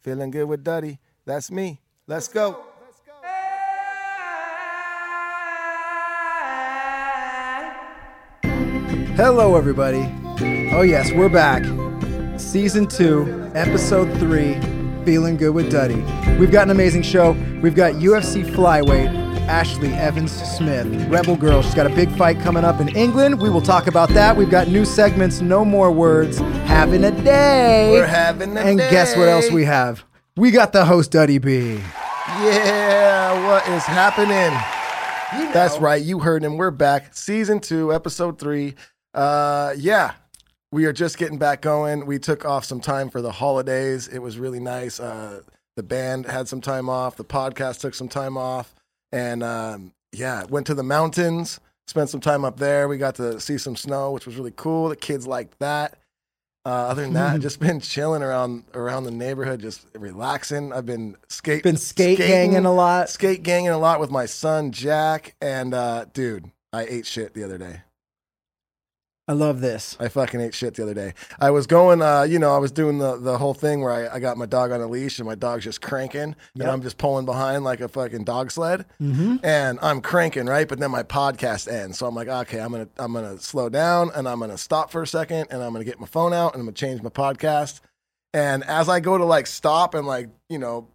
Feeling good with Duddy. That's me. Let's go. Hello, everybody. Oh, yes, we're back. Season 2, Episode 3, Feeling Good with Duddy. We've got an amazing show. We've got UFC flyweight Ashlee Evans-Smith, Rebel Girl. She's got a big fight coming up in England. We will talk about that. We've got new segments, No More Words, Having a Day. We're having a day. And guess what else we have? We got the host, Duddy B. Yeah, what is happening? You know. That's right. You heard him. We're back. Season 2, Episode 3. We are just getting back going. We took off some time for the holidays. It was really nice. The band had some time off. The podcast took some time off. And went to the mountains, spent some time up there. We got to see some snow, which was really cool. The kids liked that. Other than that, just been chilling around the neighborhood, just relaxing. I've been skate ganging a lot with my son Jack. And dude, I ate shit the other day. I love this. I fucking ate shit the other day. I was going, I was doing the whole thing where I got my dog on a leash and my dog's just cranking. Yep. And I'm just pulling behind like a fucking dog sled. Mm-hmm. And I'm cranking, right? But then my podcast ends. So I'm like, okay, I'm gonna slow down and I'm going to stop for a second and I'm going to get my phone out and I'm going to change my podcast. And as I go to like stop and like,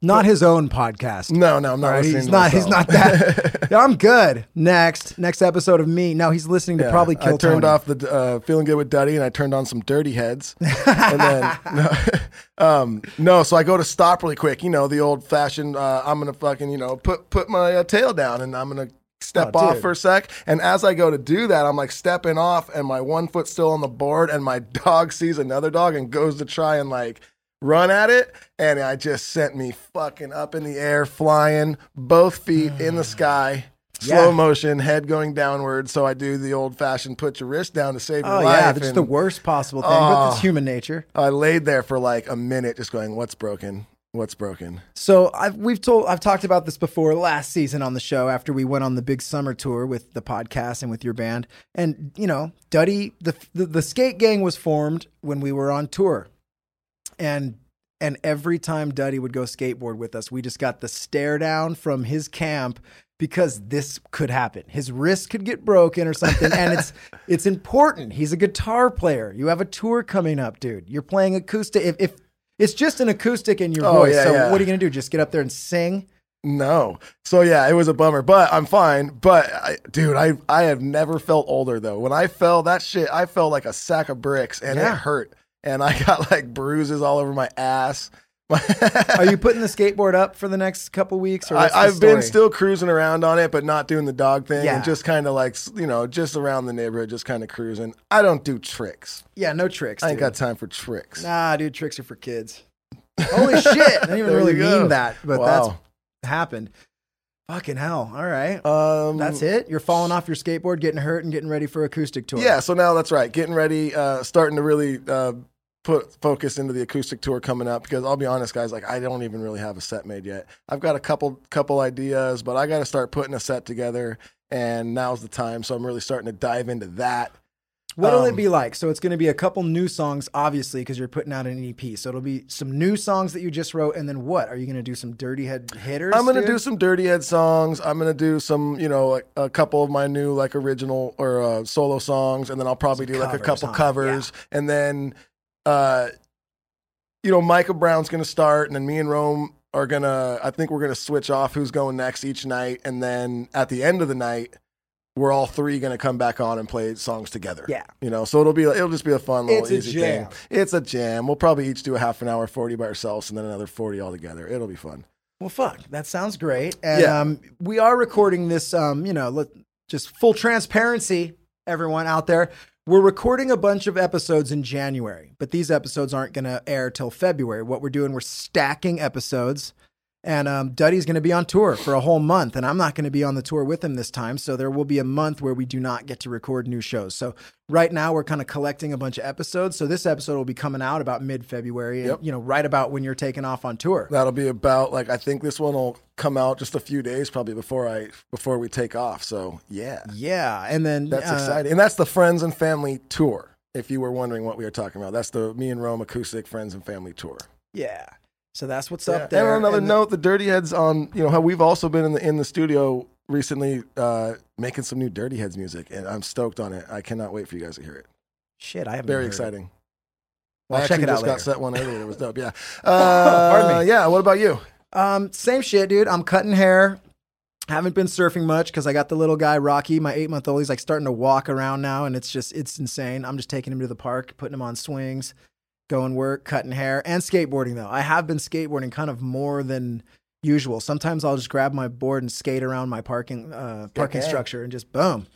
not his own podcast. No, I'm not listening. He's not that. I'm good. Next episode of me. No, he's listening to probably Kill I turned Tony. Off the Feeling Good with Duddy and I turned on some Dirty Heads. And then so I go to stop really quick. The old fashioned. I'm gonna fucking put my tail down and I'm gonna step off for a sec. And as I go to do that, I'm like stepping off and my one foot's still on the board and my dog sees another dog and goes to try and like run at it. And I just sent me fucking up in the air, flying, both feet in the sky, slow motion, head going downward. So I do the old fashioned put your wrist down to save your life. Yeah, that's the worst possible thing, but it's human nature. I laid there for like a minute just going, what's broken? What's broken? So I've talked about this before last season on the show after we went on the big summer tour with the podcast and with your band. And, Duddy, the skate gang was formed when we were on tour. And every time Duddy would go skateboard with us, we just got the stare down from his camp because this could happen. His wrist could get broken or something. And it's important. He's a guitar player. You have a tour coming up, dude. You're playing acoustic. If it's just an acoustic in your voice. Yeah, so what are you going to do? Just get up there and sing? No. So it was a bummer, but I'm fine. But I have never felt older though. When I fell, that shit, I felt like a sack of bricks and it hurt. And I got like bruises all over my ass. Are you putting the skateboard up for the next couple weeks? Or I've been still cruising around on it, but not doing the dog thing and just kind of like, just around the neighborhood, just kind of cruising. I don't do tricks. Yeah, no tricks. I ain't got time for tricks. Nah, dude, tricks are for kids. Holy shit. I didn't even really mean that, but that's happened. Fucking hell. All right. That's it? You're falling off your skateboard, getting hurt and getting ready for acoustic tour. Yeah. So now that's right. Getting ready, starting to really, put focus into the acoustic tour coming up because I'll be honest, guys, like I don't even really have a set made yet. I've got a couple ideas, but I got to start putting a set together and now's the time. So I'm really starting to dive into that. What'll it be like? So it's going to be a couple new songs, obviously, because you're putting out an EP. So it'll be some new songs that you just wrote. And then what? Are you going to do some Dirty Head hitters? I'm going to do some Dirty Head songs. I'm going to do some, a couple of my new, like, original or solo songs. And then I'll probably do, like, a couple covers. Yeah. And then, Micah Brown's going to start. And then me and Rome are gonna, I think we're gonna switch off who's going next each night, and then at the end of the night, we're all three gonna come back on and play songs together. Yeah, you know, so it'll just be a fun little easy thing. It's a jam. We'll probably each do a half an hour, 40 by ourselves, and then another 40 all together. It'll be fun. Well, fuck, that sounds great. And yeah. We are recording this. You know, just full transparency, everyone out there. We're recording a bunch of episodes in January, but these episodes aren't going to air till February. What we're doing, we're stacking episodes, and Duddy's going to be on tour for a whole month, and I'm not going to be on the tour with him this time, so there will be a month where we do not get to record new shows. So right now we're kind of collecting a bunch of episodes, so this episode will be coming out about mid-February, and, you know, right about when you're taking off on tour. That'll be about, like, I think this one will come out just a few days probably before we take off, so yeah. Yeah, and then... That's exciting, and that's the Friends and Family Tour, if you were wondering what we were talking about. That's the Me and Rome Acoustic Friends and Family Tour. Yeah. So that's what's up there. And on another note, the Dirty Heads on, you know, how we've also been in the studio recently making some new Dirty Heads music, and I'm stoked on it. I cannot wait for you guys to hear it. Shit, I haven't heard it. Very exciting. Well, I'll check it out later. I actually just got set one earlier. It was dope, yeah. Pardon me. Yeah, what about you? Same shit, dude. I'm cutting hair. Haven't been surfing much because I got the little guy, Rocky, my 8-month-old. He's like starting to walk around now, and it's insane. I'm just taking him to the park, putting him on swings. Going work, cutting hair, and skateboarding, though. I have been skateboarding kind of more than usual. Sometimes I'll just grab my board and skate around my parking structure and just boom.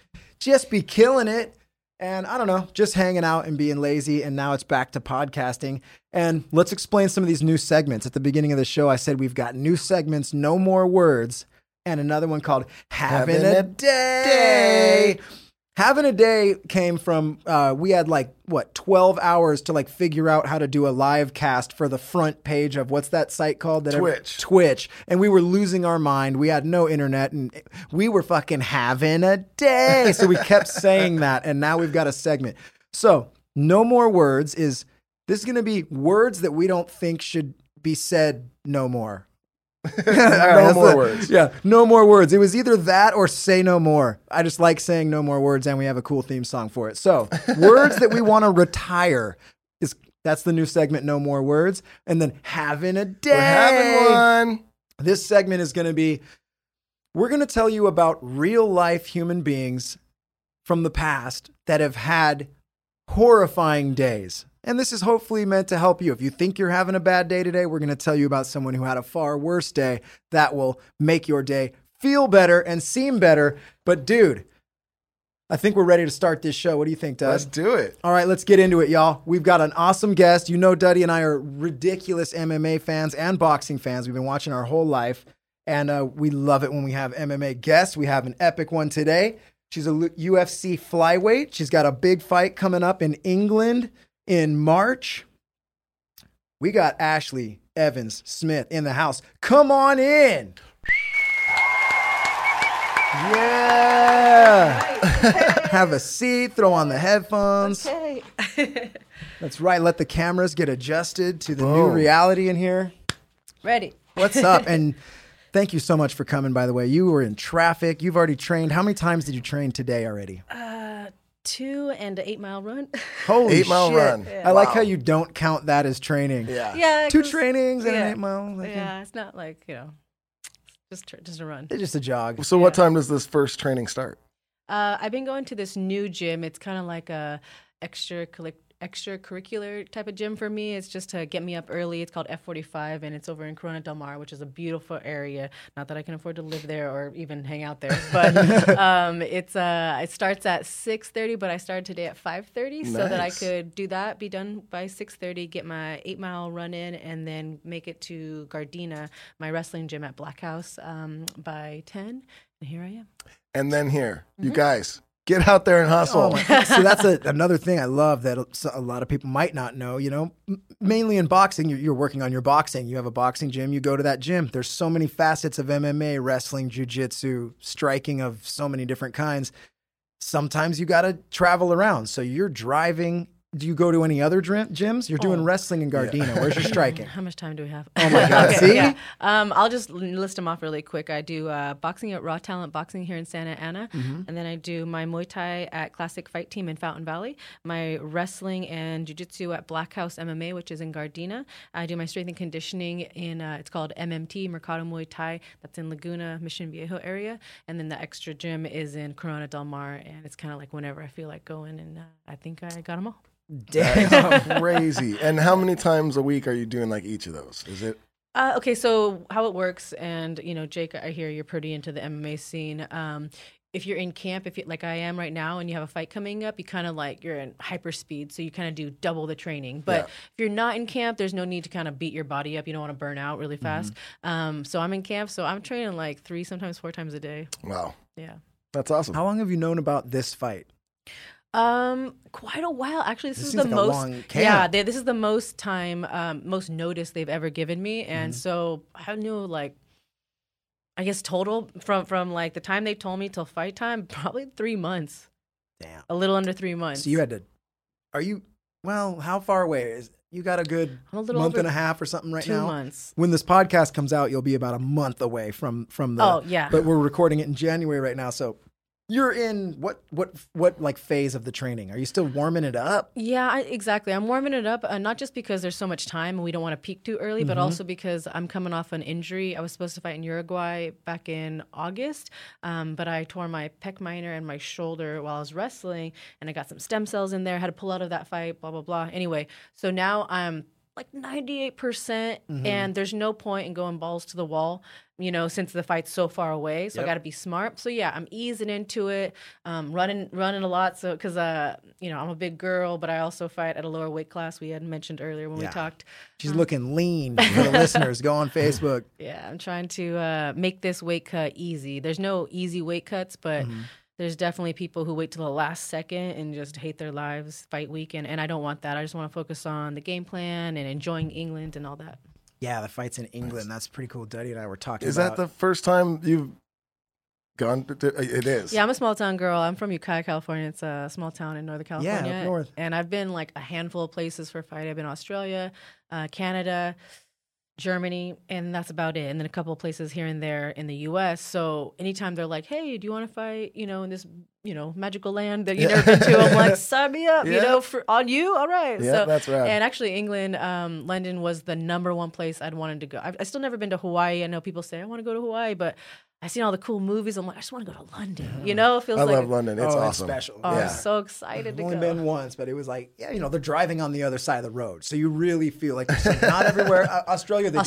Just be killing it. And I don't know, just hanging out and being lazy. And now it's back to podcasting. And let's explain some of these new segments. At the beginning of the show, I said we've got new segments, no more words, and another one called Having a Day. Having a day came from, we had 12 hours to figure out how to do a live cast for the front page of what's that site called? Twitch. And we were losing our mind. We had no internet and we were fucking having a day. So we kept saying that. And now we've got a segment. So no more words this is going to be words that we don't think should be said no more. No more words. Yeah, no more words. It was either that or say no more. I just like saying no more words, and we have a cool theme song for it. So words that we want to retire is that's the new segment, no more words. And then having a day. We're having one. This segment is going to be, we're going to tell you about real life human beings from the past that have had horrifying days. And this is hopefully meant to help you. If you think you're having a bad day today, we're going to tell you about someone who had a far worse day that will make your day feel better and seem better. But dude, I think we're ready to start this show. What do you think, Dud? Let's do it. All right, let's get into it, y'all. We've got an awesome guest. You know, Duddy and I are ridiculous MMA fans and boxing fans. We've been watching our whole life, and we love it when we have MMA guests. We have an epic one today. She's a UFC flyweight. She's got a big fight coming up in England. In March, we got Ashlee Evans-Smith in the house. Come on in. Yeah. Hey. Have a seat, throw on the headphones. Okay. That's right. Let the cameras get adjusted to the new reality in here. Ready. What's up? And thank you so much for coming, by the way. You were in traffic. You've already trained. How many times did you train today already? 2 and an 8-mile run. Holy 8-mile shit. Run. Yeah. I like how you don't count that as training. Yeah. 2 trainings and an 8-mile. Yeah, it's not like, you know, just a run. It's just a jog. So what time does this first training start? I've been going to this new gym. It's kind of like a extracurricular type of gym for me. It's just to get me up early. It's called F45, and it's over in Corona Del Mar, which is a beautiful area. Not that I can afford to live there or even hang out there, but it starts at 6:30, but I started today at 5:30 so that I could do that, be done by 6:30, get my 8-mile run in, and then make it to Gardena, my wrestling gym at Black House, by 10, and here I am. And then here, you guys. Get out there and hustle. So that's another thing I love that a lot of people might not know, you know, mainly in boxing, you're working on your boxing. You have a boxing gym, you go to that gym. There's so many facets of MMA, wrestling, jiu-jitsu, striking of so many different kinds. Sometimes you got to travel around. So you're driving Do you go to any other gyms? You're doing wrestling in Gardena. Yeah. Where's your striking? How much time do we have? Oh, my God. Okay, see? Yeah. I'll just list them off really quick. I do boxing at Raw Talent Boxing here in Santa Ana. Mm-hmm. And then I do my Muay Thai at Classic Fight Team in Fountain Valley. My wrestling and jiu-jitsu at Black House MMA, which is in Gardena. I do my strength and conditioning in, it's called MMT, Mercado Muay Thai. That's in Laguna, Mission Viejo area. And then the extra gym is in Corona Del Mar. And it's kind of like whenever I feel like going. And I think I got them all. Damn. Crazy. And how many times a week are you doing like each of those? Is it? Okay, so how it works, and you know, Jake, I hear you're pretty into the MMA scene. If you're in camp, if you, like I am right now, and you have a fight coming up, you kind of like, you're in hyper speed, so you kind of do double the training. But if you're not in camp, there's no need to kind of beat your body up. You don't want to burn out really fast. Mm-hmm. So I'm in camp, so I'm training like 3, sometimes 4 times a day. Wow. Yeah. That's awesome. How long have you known about this fight? Quite a while actually. This is the like most. Yeah, this is the most time, most notice they've ever given me, and so I knew like, I guess total from like the time they told me till fight time, probably 3 months. Damn, a little under 3 months. So you had to. Are you? Well, how far away is? You got a good month and a half or something right now? 2 months. When this podcast comes out, you'll be about a month away from the. Oh yeah. But we're recording it in January right now, so. You're in what like phase of the training? Are you still warming it up? Yeah, exactly. I'm warming it up, not just because there's so much time and we don't want to peak too early, but also because I'm coming off an injury. I was supposed to fight in Uruguay back in August, but I tore my pec minor and my shoulder while I was wrestling, and I got some stem cells in there. Had to pull out of that fight, blah, blah, blah. Anyway, so now I'm like 98%, and there's no point in going balls to the wall, you know, since the fight's so far away. So I got to be smart. So yeah, I'm easing into it, running a lot. So because you know, I'm a big girl, but I also fight at a lower weight class. We had mentioned earlier when we talked. She's looking lean. For the listeners, go on Facebook. Yeah, I'm trying to make this weight cut easy. There's no easy weight cuts, but. There's definitely people who wait till the last second and just hate their lives fight week. And I don't want that. I just want to focus on the game plan and enjoying England and all that. Yeah, the fight's in England. That's pretty cool. Duddy and I were talking about. Is that the first time you've gone? It is. Yeah, I'm a small town girl. I'm from Ukiah, California. It's a small town in Northern California. Yeah, up north. And I've been like a handful of places for a fight. I've been Australia, Canada, Germany, and that's about it. And then a couple of places here and there in the U.S. So anytime they're like, "Hey, do you want to fight?" You know, in this, you know, magical land that you've never been to, I'm like, "Sign me up!" Yeah. You know, on you, all right. Yeah, so, that's right. And actually, England, London was the number 1 place I'd wanted to go. I've still never been to Hawaii. I know people say I want to go to Hawaii, but I've seen all the cool movies. I'm like, I just want to go to London. Yeah. You know, it feels I like love London. It's awesome. It's special. Oh, yeah. I'm so excited to go. I've only been once, but it was like, yeah, you know, they're driving on the other side of the road. So you really feel like you're not everywhere. Australia, they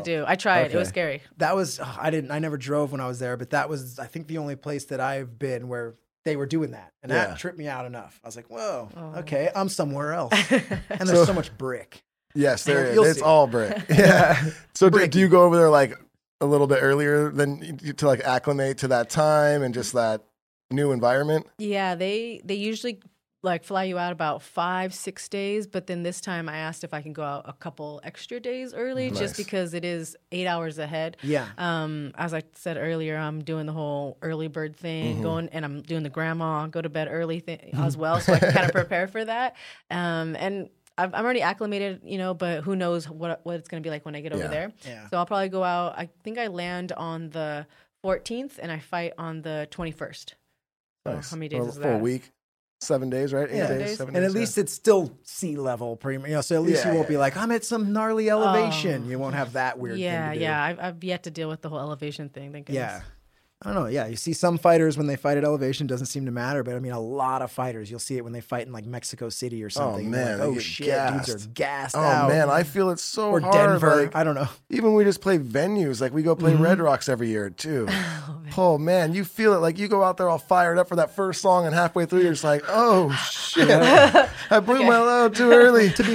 do. I tried. Okay. It was scary. That was, I never drove when I was there, but that was, I think, the only place that I've been where they were doing that. And that tripped me out enough. I was like, whoa, okay, I'm somewhere else. And there's so much brick. Yes, there is. It's all brick. Yeah. So do you go over there like, a little bit earlier than to like acclimate to that time and just that new environment? Yeah, they usually like fly you out about 5-6 days, but then this time I asked if I can go out a couple extra days early just because it is 8 hours ahead. Yeah. As I said earlier, I'm doing the whole early bird thing, going and I'm doing the grandma go to bed early thing as well, so I can kind of prepare for that. And I'm already acclimated, you know, but who knows what it's going to be like when I get over there. Yeah. So I'll probably go out. I think I land on the 14th and I fight on the 21st. Nice. So how many days is that? For a week. 7 days, right? 8 days. 7 days. And at least it's still sea level, pretty much. You know, so at least you won't be like, I'm at some gnarly elevation. You won't have that weird thing to do. Yeah, I've yet to deal with the whole elevation thing, thank goodness. Yeah. I don't know. Yeah, you see some fighters when they fight at elevation doesn't seem to matter, but I mean, a lot of fighters you'll see it when they fight in like Mexico City or something. Oh man, like, oh shit, dudes are gassed out. Oh man, I feel it so hard. Or Denver, like, I don't know. Even we just play venues, like we go play Red Rocks every year too. Oh man, you feel it. Like you go out there all fired up for that first song, and halfway through you're just like, oh shit, I blew my load too early. To be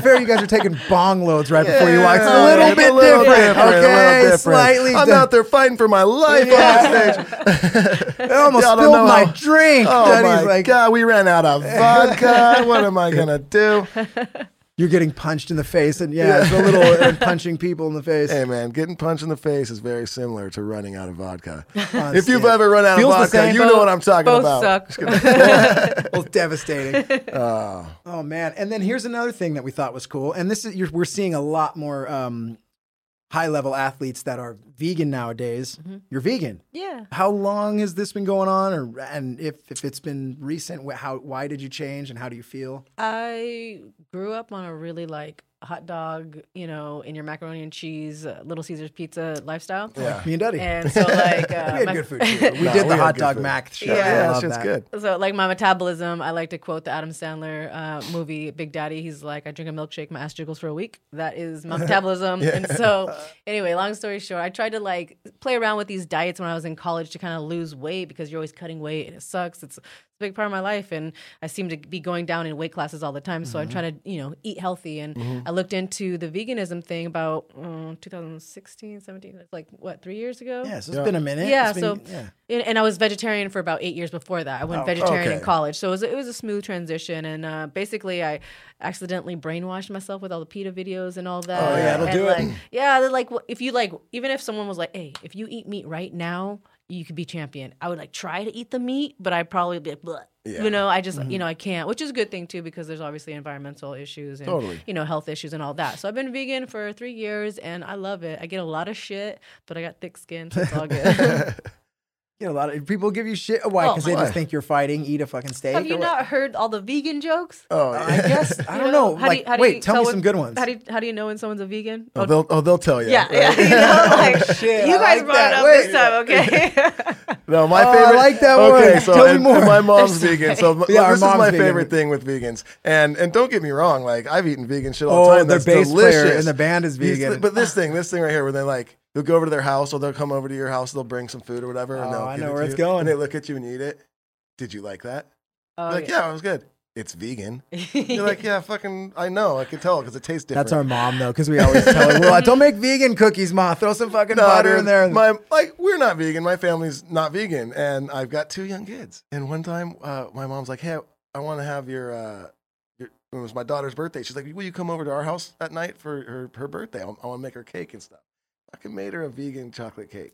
fair, you guys are taking bong loads right before you watch. A little bit different. Okay, slightly. I'm out there fighting for my life on stage. I almost spilled my drink. Oh my God, we ran out of vodka. What am I gonna do? you're getting punched in the face, and it's a little and punching people in the face. Hey man, getting punched in the face is very similar to running out of vodka. If you've ever run out of vodka, you know what I'm talking about. Both suck. Both devastating. Oh man. And then here's another thing that we thought was cool, and this is we're seeing a lot more high level athletes that are vegan nowadays. Mm-hmm. You're vegan. Yeah. How long has this been going on, and if it's been recent, why did you change and how do you feel? I grew up on a really hot dog, in your macaroni and cheese, Little Caesars pizza lifestyle. Yeah. Me and Daddy. And so we had good food too. We did the hot dog mac show. Yeah, that shit's good. So my metabolism, I like to quote the Adam Sandler movie, Big Daddy. He's like, I drink a milkshake, my ass jiggles for a week. That is my metabolism. Yeah. And so anyway, long story short, I tried to play around with these diets when I was in college to kind of lose weight, because you're always cutting weight and it sucks. It's big part of my life, and I seem to be going down in weight classes all the time. So I'm trying to eat healthy, and I looked into the veganism thing about 2016 17 what 3 years ago. So it's been a minute. And I was vegetarian for about 8 years before that. I went vegetarian in college, so it was a smooth transition. And basically I accidentally brainwashed myself with all the PETA videos and all that. Even if someone was like, hey, if you eat meat right now you could be champion, I would try to eat the meat, but I'd probably be I just, I can't, which is a good thing too, because there's obviously environmental issues and, health issues and all that. So I've been vegan for 3 years and I love it. I get a lot of shit, but I got thick skin, so it's all good. A lot of people give you shit. Why? Because they just think you're fighting. Eat a fucking steak. Have you not heard all the vegan jokes? Oh, yeah. I guess I don't know. Tell me some good ones. How do you know when someone's a vegan? They'll tell you. Yeah, right? Yeah. Shit, you guys brought it up this time, okay? No, my favorite. I like that one. Okay, so tell me more. My mom's vegan, so this is my favorite thing with vegans. And don't get me wrong, I've eaten vegan shit all the time. That's delicious. Their bass player in the band is vegan. But this thing right here, where they they'll go over to their house, or they'll come over to your house, they'll bring some food or whatever. Oh, and I know where it's going. And they look at you and eat it. Did you like that? Oh, yeah, it was good. It's vegan. You're fucking, I know. I can tell because it tastes different. That's our mom, though, because we always tell her, well, don't make vegan cookies, Ma. Throw some fucking butter in there. We're not vegan. My family's not vegan. And I've got 2 young kids. And one time, my mom's like, hey, I want to have it was my daughter's birthday. She's like, will you come over to our house that night for her birthday? I want to make her cake and stuff. I made her a vegan chocolate cake.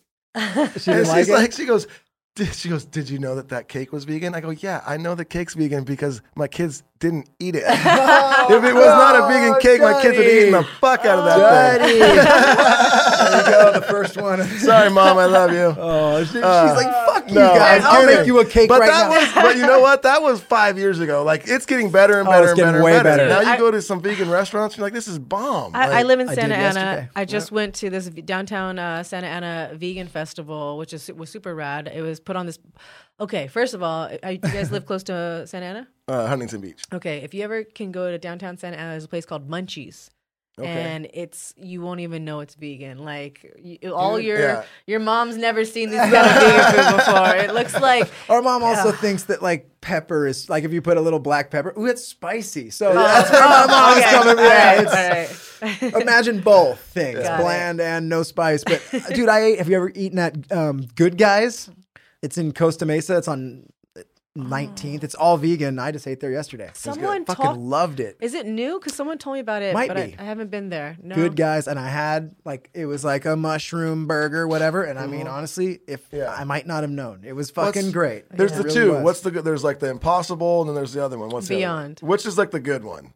She goes, did you know that cake was vegan? I go, yeah, I know the cake's vegan because my kids didn't eat it. If it was not a vegan cake, my kids would have eaten the fuck out of that thing. There we go, the first one. Sorry, Mom, I love you. Oh, she's fuck you guys. I'll make you a cake now. But you know what? That was 5 years ago. It's getting better and better and better and better. Now you go to some vegan restaurants, you're like, this is bomb. I live in Santa Ana. Yesterday. I just went to this downtown Santa Ana vegan festival, which was super rad. It was put on this. Okay, first of all, you guys live close to Santa Ana? Huntington Beach. Okay, if you ever can go to downtown Santa Ana, there's a place called Munchies. Okay. And you won't even know it's vegan. Your mom's never seen this kind of vegan food before. It looks like our mom also thinks that pepper is if you put a little black pepper, ooh, it's spicy. So that's where my mom's coming from. Imagine both things, bland and no spice. But dude, have you ever eaten at Good Guys? It's in Costa Mesa. It's on 19th. It's all vegan. I just ate there yesterday. Fucking loved it. Is it new? Because someone told me about it. Might be. I haven't been there. No. Good Guys, and I had it was a mushroom burger, whatever. And I mean, honestly, I might not have known. It was fucking great. There's the really two. Was. What's the good? There's the Impossible, and then there's the other one. What's Beyond? The other one? Which is the good one.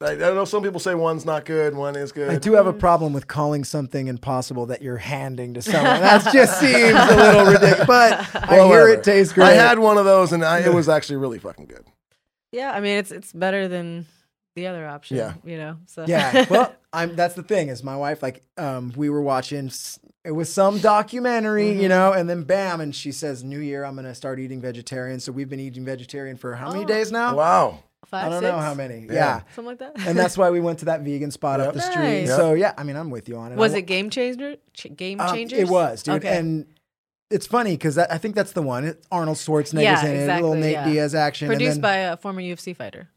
I don't know. Some people say one's not good, one is good. I do have a problem with calling something impossible that you're handing to someone. That just seems a little ridiculous. But I hear it tastes great. I had one of those, and it was actually really fucking good. Yeah, I mean, it's better than the other option. Yeah, So. Yeah. Well, that's the thing is my wife. We were watching. It was some documentary, and then bam, and she says, "New Year, I'm gonna start eating vegetarian." So we've been eating vegetarian for how many days now? Wow. 5, I don't know how many. Yeah. Something like that. And that's why we went to that vegan spot up the street. Nice. So, yeah, I mean, I'm with you on it. Was it Game Changer? Game Changers? It was, dude. Okay. And it's funny because I think that's the one. Arnold Schwarzenegger's in it. Little Nate Diaz action. Produced by a former UFC fighter.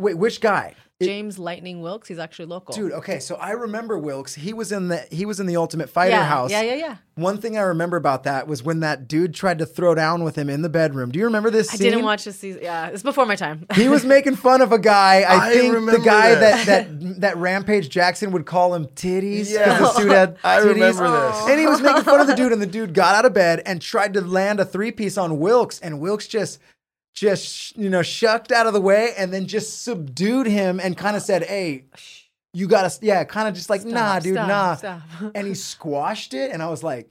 Wait, which guy? James Lightning Wilkes. He's actually local. Dude, okay, so I remember Wilkes. He was in the Ultimate Fighter house. Yeah. One thing I remember about that was when that dude tried to throw down with him in the bedroom. Do you remember this scene? I didn't watch this season. Yeah, it's before my time. He was making fun of a guy. I think the guy that Rampage Jackson would call him titties. Yeah, the suit had titties. I remember this. And he was making fun of the dude, and the dude got out of bed and tried to land a three-piece on Wilkes, and Wilkes just shucked out of the way and then just subdued him and kind of said, hey, you got to, kind of just like, stop, nah, dude. And he squashed it. And I was like,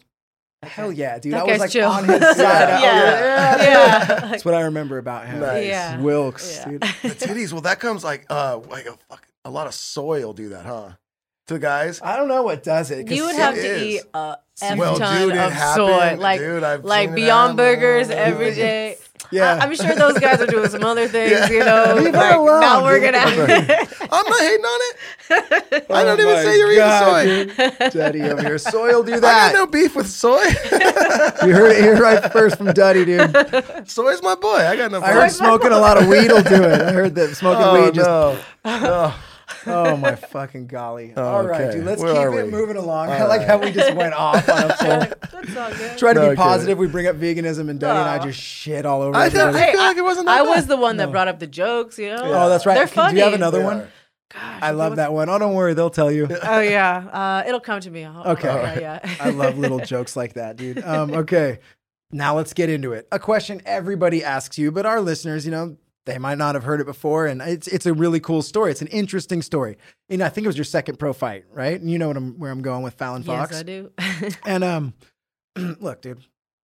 hell yeah, dude. That I was like chill. On his side. Yeah. That's what I remember about him. Nice. Yeah. Wilkes, dude. The titties, well, that comes a lot of soy will do that, huh? To guys? I don't know what does it. You would have to eat a ton of soy. Like Beyond Burgers every day. Yeah. I'm sure those guys are doing some other things, not working out. I'm not hating on it. I don't even say you're eating soy. Duddy over here. Soy will do that. I got no beef with soy. You heard it here right first from Duddy, dude. Soy's my boy. I got no problem. I heard smoking a lot of weed will do it. I heard that smoking weed just... Oh, my fucking golly. Oh, all right, dude. Let's keep it moving along. All I like how we just went off on a full. That's all good. Try to be positive. We bring up veganism and Donnie and I just shit all over each other. I feel like it wasn't that bad. Was the one that brought up the jokes, Yeah. Oh, that's right. They're funny. Do you have another one? Gosh, I love that one. Oh, don't worry. They'll tell you. Oh, yeah. It'll come to me. Okay. Right. Yeah. I love little jokes like that, dude. Okay. Now let's get into it. A question everybody asks you, but our listeners, they might not have heard it before, and it's a really cool story. It's an interesting story. And I think it was your second pro fight, right? And you know where I'm going with Fallon Fox. Yes, I do. And look, dude,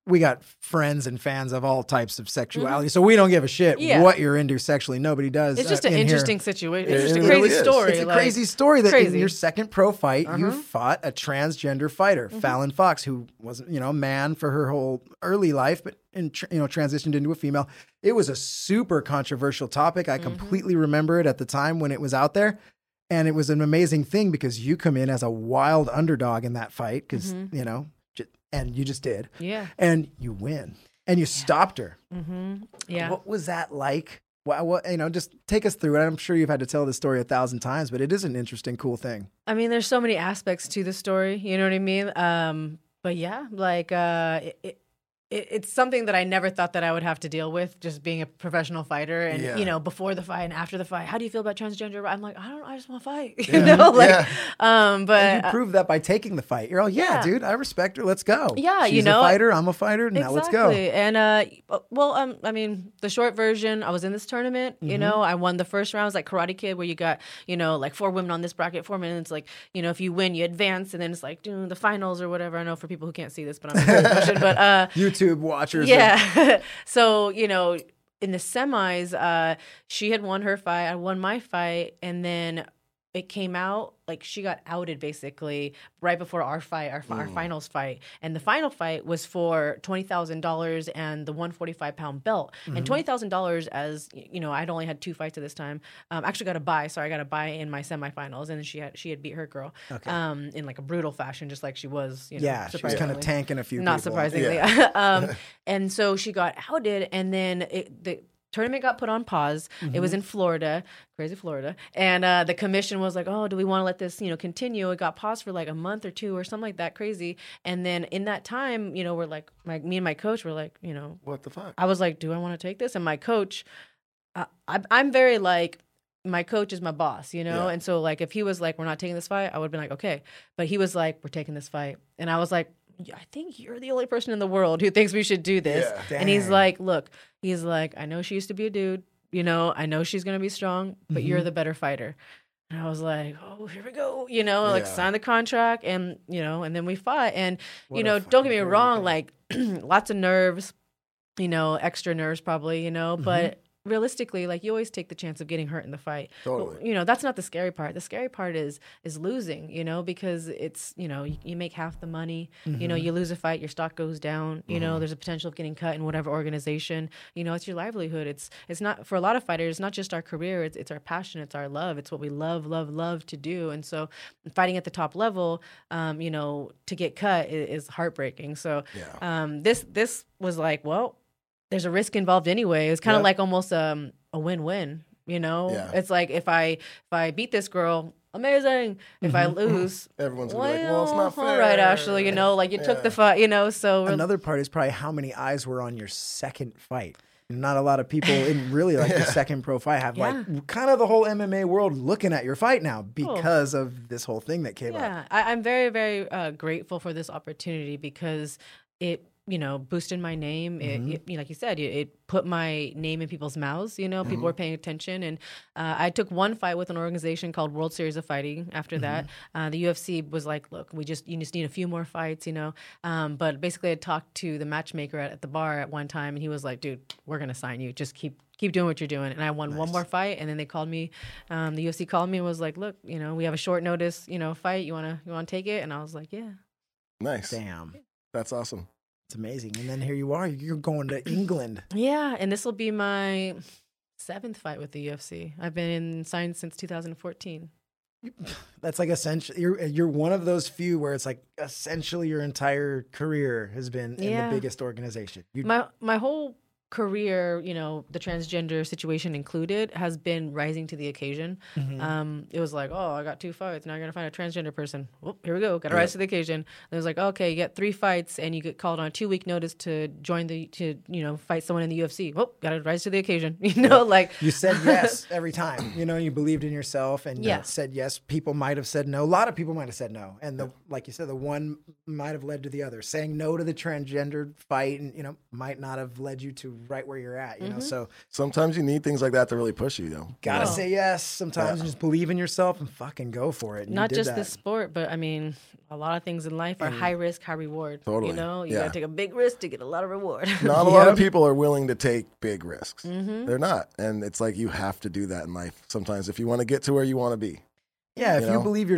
we got friends and fans of all types of sexuality, so we don't give a shit what you're into sexually. Nobody does. It's just an interesting situation. It's just a crazy story. It's a crazy story that in your second pro fight, you fought a transgender fighter, Fallon Fox, who wasn't, a man for her whole early life, but transitioned into a female. It was a super controversial topic. I completely remember it at the time when it was out there. And it was an amazing thing because you come in as a wild underdog in that fight because, and you just did. Yeah. And you win. And you stopped her. Mm-hmm. Yeah. What was that like? Well, just take us through it. I'm sure you've had to tell this story 1,000 times, but it is an interesting, cool thing. I mean, there's so many aspects to the story. You know what I mean? But yeah, like... It's something that I never thought that I would have to deal with, just being a professional fighter and, before the fight and after the fight. How do you feel about transgender? I'm like, I just want to fight. But and you prove that by taking the fight. You're all, dude, I respect her. Let's go. Yeah, she's a fighter. I'm a fighter. Now let's go. And, the short version, I was in this tournament, I won the first round. It was like Karate Kid where you got, like 4 women on this bracket, 4 men. It's like, if you win, you advance. And then it's like, the finals or whatever. I know for people who can't see this, but I'm really pushing. But, YouTube watchers. Yeah. So, in the semis, she had won her fight. I won my fight. And then it came out like she got outed basically right before our fight, our finals fight. And the final fight was for $20,000 and the 145-pound belt. Mm-hmm. And $20,000 as, I'd only had 2 fights at this time. Actually got a bye. Sorry, I got a bye in my semifinals. And then she had beat her girl in like a brutal fashion, just like she was, she was kind of tanking a few people. Not surprisingly. Yeah. And so she got outed and then the tournament got put on pause. Mm-hmm. It was in Florida, crazy Florida. And the commission was like, oh, do we want to let this, continue? It got paused for like a month or 2 or something like that, crazy. And then in that time, we're like, me and my coach were like, what the fuck? I was like, do I want to take this? And my coach, I'm very like, my coach is my boss, And so like, if he was like, we're not taking this fight, I would have been like, okay. But he was like, we're taking this fight. And I was like, I think you're the only person in the world who thinks we should do this. Yeah. And he's like, look, I know she used to be a dude, I know she's going to be strong, but you're the better fighter. And I was like, oh, here we go, sign the contract and, and then we fought. And, don't get me wrong, like lots of nerves, extra nerves probably, but realistically, like you always take the chance of getting hurt in the fight. Totally. But, that's not the scary part. The scary part is losing, because it's, you make half the money, you lose a fight, your stock goes down, there's a potential of getting cut in whatever organization, it's your livelihood. It's not for a lot of fighters, it's not just our career, it's our passion, it's our love. It's what we love to do. And so fighting at the top level, to get cut is heartbreaking. So this was like, well, there's a risk involved anyway. It was kind of like almost a win-win. you know? Yeah. It's like, if I beat this girl, amazing. If I lose, everyone's gonna be like, well, it's not fair. All right, Ashlee, you know, like you took the fight, you know, so. Another part is probably how many eyes were on your second fight. Not a lot of people in really like the second pro fight have like kind of the whole MMA world looking at your fight now because of this whole thing that came up. Yeah, I'm very, very grateful for this opportunity because it, you know, boosted my name. Mm-hmm. It, like you said, it put my name in people's mouths. You know, people were paying attention. And I took one fight with an organization called World Series of Fighting. After that, the UFC was like, look, you just need a few more fights, you know. But basically I talked to the matchmaker at the bar at one time, and he was like, dude, we're going to sign you. Just keep doing what you're doing. And I won one more fight. And then they called me, the UFC called me and was like, look, you know, we have a short notice, you know, fight. You want to take it? And I was like, yeah. Nice. Damn. That's awesome. It's amazing. And then here you are, you're going to England. Yeah, and this will be my 7th fight with the UFC. I've been signed since 2014. That's like essentially, you're one of those few where it's like essentially your entire career has been in the biggest organization. My whole career, you know, the transgender situation included, has been rising to the occasion. Mm-hmm. It was like, oh, I got 2 fights. Now I gotta find a transgender person. Well, here we go. Gotta rise to the occasion. And it was like, okay, you get 3 fights and you get called on a 2-week notice to fight someone in the UFC. Well, gotta rise to the occasion. You know, like you said yes every time. You know, you believed in yourself and you said yes. People might have said no. A lot of people might have said no. And like you said, the one might have led to the other. Saying no to the transgendered fight and you know might not have led you to right where you're at, you know. So sometimes you need things like that to really push you, though. Gotta say yes. Sometimes you just believe in yourself and fucking go for it. And not just this sport, but I mean, a lot of things in life are high risk, high reward. Totally. You know, you gotta take a big risk to get a lot of reward. Not a lot of people are willing to take big risks. Mm-hmm. They're not, and it's like you have to do that in life sometimes if you want to get to where you want to be. Yeah, if you believe in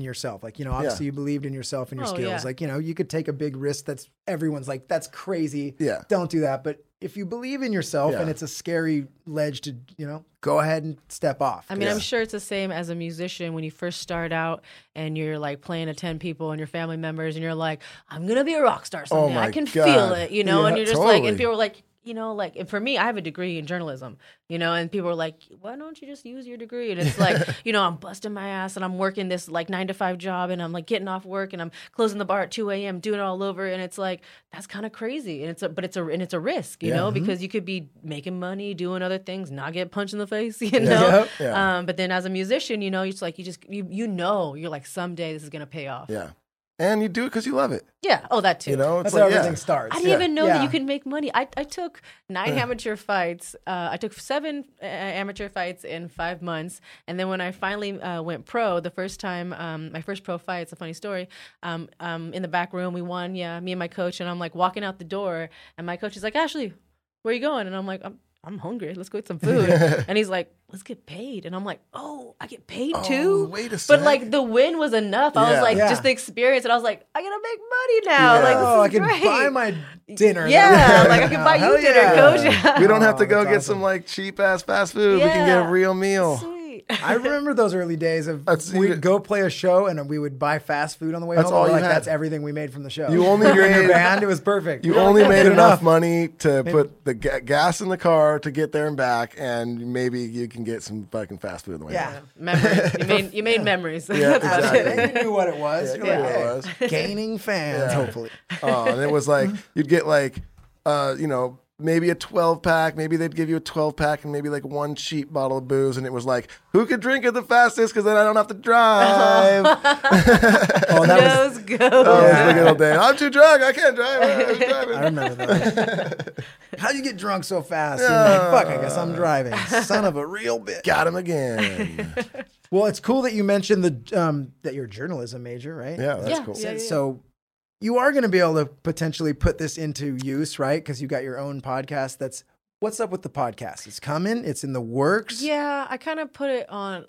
yourself, like, you know, obviously you believed in yourself and your skills. Yeah. Like, you know, you could take a big risk that's everyone's like, that's crazy. Yeah. Don't do that. But if you believe in yourself and it's a scary ledge to, you know, go ahead and step off. I mean, I'm sure it's the same as a musician when you first start out and you're like playing to 10 people and your family members and you're like, I'm going to be a rock star someday. I can feel it, you know, and you're just like, and people are like, you know, like, and for me, I have a degree in journalism, you know, and people are like, why don't you just use your degree? And it's like, you know, I'm busting my ass and I'm working this like 9-to-5 job and I'm like getting off work and I'm closing the bar at 2 a.m., doing it all over. And it's like, that's kind of crazy. And it's a risk, you know, because you could be making money, doing other things, not get punched in the face, you know. Yeah. Yeah. But then as a musician, you know, it's like, you're like, someday this is going to pay off. Yeah. And you do it because you love it. Yeah. Oh, that too. You know, that's like, how everything starts. I didn't even know that you can make money. I took 9 amateur fights. I took 7 amateur fights in 5 months. And then when I finally went pro, the first time, my first pro fight, it's a funny story, in the back room, we won, me and my coach. And I'm like walking out the door, and my coach is like, Ashlee, where are you going? And I'm like, I'm hungry. Let's go eat some food. And he's like, let's get paid. And I'm like, oh, I get paid too? Wait a second. But like the win was enough. I was like, just the experience. And I was like, I gotta make money now. Like, this is great. Buy my dinner. Yeah, like I can buy you dinner, coach. We don't have to go get some like cheap ass fast food. Yeah. We can get a real meal. Sweet. I remember those early days of we'd go play a show and we would buy fast food on the way home. All like had. That's everything we made from the show. You only made band. It was perfect. You only made enough money to put the gas in the car to get there and back, and maybe you can get some fucking fast food on the way home. Memories. You made memories. Yeah, exactly. And you knew what it was. Yeah, what it was. Gaining fans, hopefully. And it was like you'd get like, you know. Maybe a 12-pack. Maybe they'd give you a 12-pack and maybe like one cheap bottle of booze. And it was like, who could drink it the fastest? Because then I don't have to drive. That was good. That was the good old day. I'm too drunk. I can't drive. I'm driving. I remember that. How do you get drunk so fast? You're like, fuck, I guess I'm driving. Son of a real bitch. Got him again. Well, it's cool that you mentioned that you're a journalism major, right? Yeah, that's cool. Yeah, yeah. So you are going to be able to potentially put this into use, right? Because you got your own podcast. What's up with the podcast? It's coming. It's in the works. Yeah, I kind of put it on.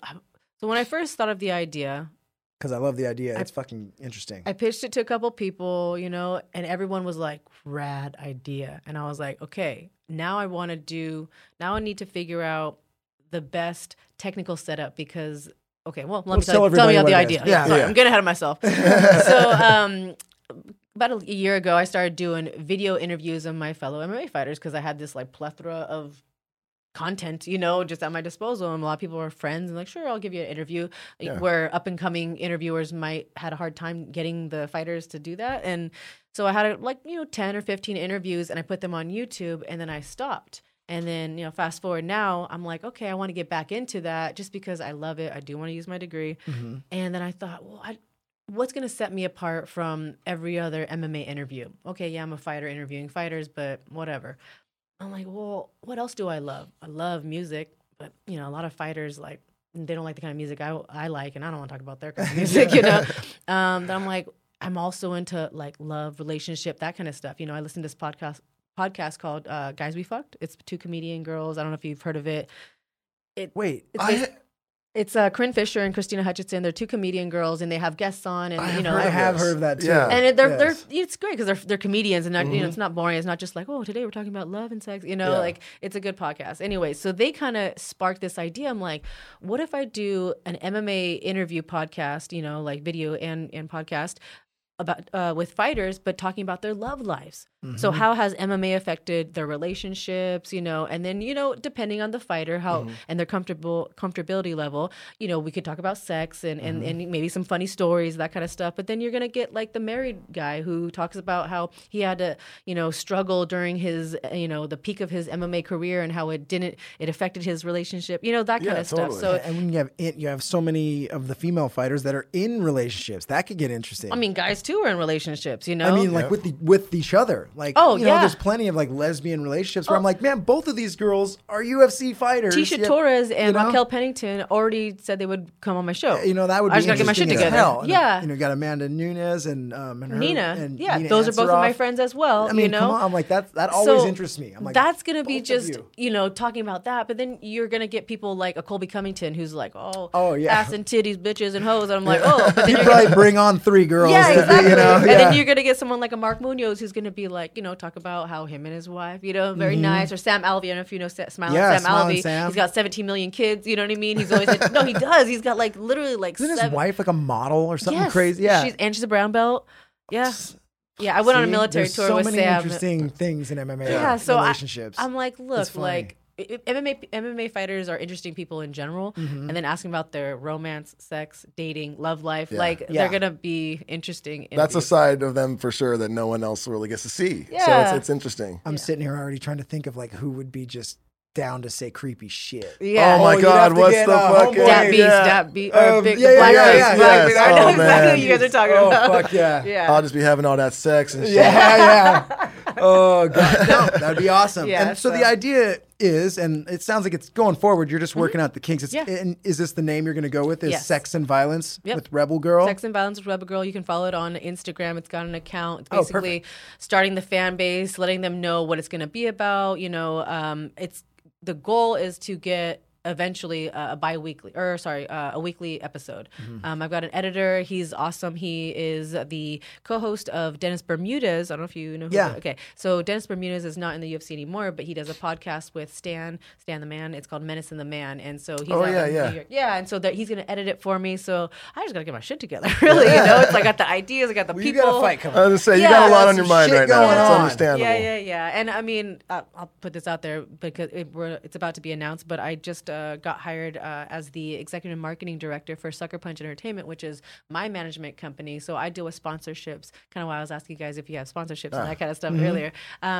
So when I first thought of the idea, because I love the idea, it's fucking interesting. I pitched it to a couple people, you know, and everyone was like, "Rad idea," and I was like, "Okay, now I want to do. Now I need to figure out the best technical setup because okay, well, tell me about the idea. Yeah. Sorry, I'm getting ahead of myself. So, about a year ago, I started doing video interviews of my fellow MMA fighters because I had this like plethora of content, you know, just at my disposal. And a lot of people were friends and like, sure, I'll give you an interview. Yeah. Where up and coming interviewers might had a hard time getting the fighters to do that. And so I had like, you know, 10 or 15 interviews and I put them on YouTube and then I stopped. And then, you know, fast forward now, I'm like, okay, I want to get back into that just because I love it. I do want to use my degree. Mm-hmm. And then I thought, well, what's going to set me apart from every other MMA interview? Okay, yeah, I'm a fighter interviewing fighters, but whatever. I'm like, well, what else do I love? I love music, but, you know, a lot of fighters, like, they don't like the kind of music I like, and I don't want to talk about their kind of music, you know? But I'm like, I'm also into, like, love, relationship, that kind of stuff. You know, I listen to this podcast called Guys We Fucked. It's two comedian girls. I don't know if you've heard of it. It's Corinne Fisher and Christina Hutchinson. They're two comedian girls, and they have guests on. And I have heard of that too. Yeah. And they're it's great because they're comedians, and mm-hmm. you know, it's not boring. It's not just like, oh, today we're talking about love and sex. You know, like it's a good podcast. Anyway, so they kind of sparked this idea. I'm like, what if I do an MMA interview podcast? You know, like video and podcast about with fighters, but talking about their love lives. Mm-hmm. So how has MMA affected their relationships, you know, and then, you know, depending on the fighter, how mm-hmm. and their comfortability level, you know, we could talk about sex and, mm-hmm. and maybe some funny stories, that kind of stuff. But then you're going to get like the married guy who talks about how he had to, you know, struggle during his, you know, the peak of his MMA career and how it affected his relationship, you know, that kind of stuff. So, and when you have so many of the female fighters that are in relationships, that could get interesting. I mean, guys too are in relationships, you know, I mean, like with each other. Like, oh, you know, there's plenty of like lesbian relationships where I'm like, man, both of these girls are UFC fighters. Tisha Torres and Raquel Pennington already said they would come on my show. You know, that would be interesting. I just got to get my shit together. And, you know, you got Amanda Nunes and her, Nina. And Nina those Ansaroff. Are both of my friends as well. I mean, you know? Come on. I'm like, that always interests me. I'm like, that's going to be just, you know, talking about that. But then you're going to get people like a Colby Covington who's like, ass and titties, bitches and hoes. And I'm like, oh. But then you probably bring on three girls. Yeah, exactly. You know? And then you're going to get someone like a Mark Munoz who's going to be like, you know, talk about how him and his wife, you know, very mm-hmm. nice. Or Sam Alvey, I don't know if you know Sam Alvey. He's got 17 million kids, you know what I mean? He's always like, no, he does. He's got like literally like isn't his wife like a model or something crazy? Yeah. She's a brown belt. Yeah. Yeah, I went on a military tour with Sam. There's so many interesting things in MMA relationships. I'm like, look, like MMA fighters are interesting people in general, mm-hmm. and then asking about their romance, sex, dating, love life, they're gonna be interesting. That's a side of them for sure that no one else really gets to see. Yeah. So it's interesting. I'm sitting here already trying to think of like who would be just down to say creepy shit. Yeah. Oh my God, what's the fucking Dap Beast. Black Beast. I know exactly what you guys are talking about. Oh fuck yeah. I'll just be having all that sex and shit. Yeah. Oh God, no, that'd be awesome. Yeah, and so the idea is, and it sounds like it's going forward, you're just working out the kinks. And is this the name you're going to go with? Is Sex and Violence with Rebel Girl? Sex and Violence with Rebel Girl. You can follow it on Instagram. It's got an account. It's basically starting the fan base, letting them know what it's going to be about. You know, the goal is to get eventually a weekly episode. Mm-hmm. I've got an editor. He's awesome. He is the co-host of Dennis Bermudez. I don't know if you know who. Yeah. Okay. So Dennis Bermudez is not in the UFC anymore, but he does a podcast with Stan the Man. It's called Menace and the Man. And so he's out in New York. Yeah. And so he's going to edit it for me. So I just got to get my shit together. Really, you know, it's like I got the ideas, I got the people. You got a fight coming. I was going to say you got a lot on your mind right now. It's understandable. Yeah. And I mean, I'll put this out there because it's about to be announced, but I just got hired as the executive marketing director for Sucker Punch Entertainment, which is my management company. So I deal with sponsorships, kind of why I was asking you guys if you have sponsorships and that kind of stuff earlier.